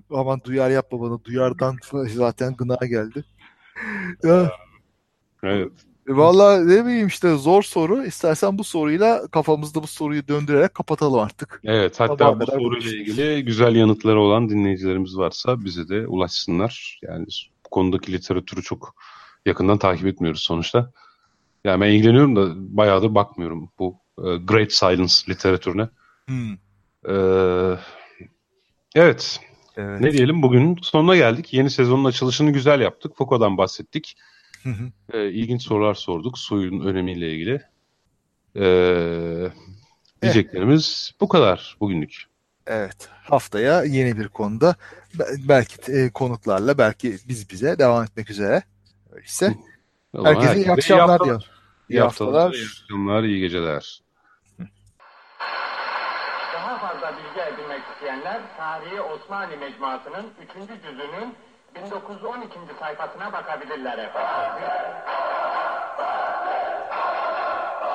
Aman duyar yapma bana. Duyardan zaten gına geldi. Evet. Vallahi ne bileyim işte zor soru. İstersen bu soruyla kafamızda bu soruyu döndürerek kapatalım artık. Evet, hatta bu soruyla ilgili güzel yanıtları olan dinleyicilerimiz varsa bize de ulaşsınlar. Yani bu konudaki literatürü çok yakından takip etmiyoruz sonuçta. Yani ben ilgileniyorum da bayağıdır bakmıyorum bu Great Silence literatürüne. Evet. Ne diyelim, bugünün sonuna geldik. Yeni sezonun açılışını güzel yaptık. Foucault'dan bahsettik. İlginç sorular sorduk suyun önemiyle ilgili. Diyeceklerimiz bu kadar bugünlük. Evet, haftaya yeni bir konuda belki konuklarla, belki bize devam etmek üzere. Öyleyse herkese iyi akşamlar diyorum. İyi haftalar, iyi akşamlar, iyi geceler. Daha fazla bilgi edinmek isteyenler Tarihi Osmanlı Mecmuası'nın 3. cüzünün 1912. sayfasına bakabilirler efendim.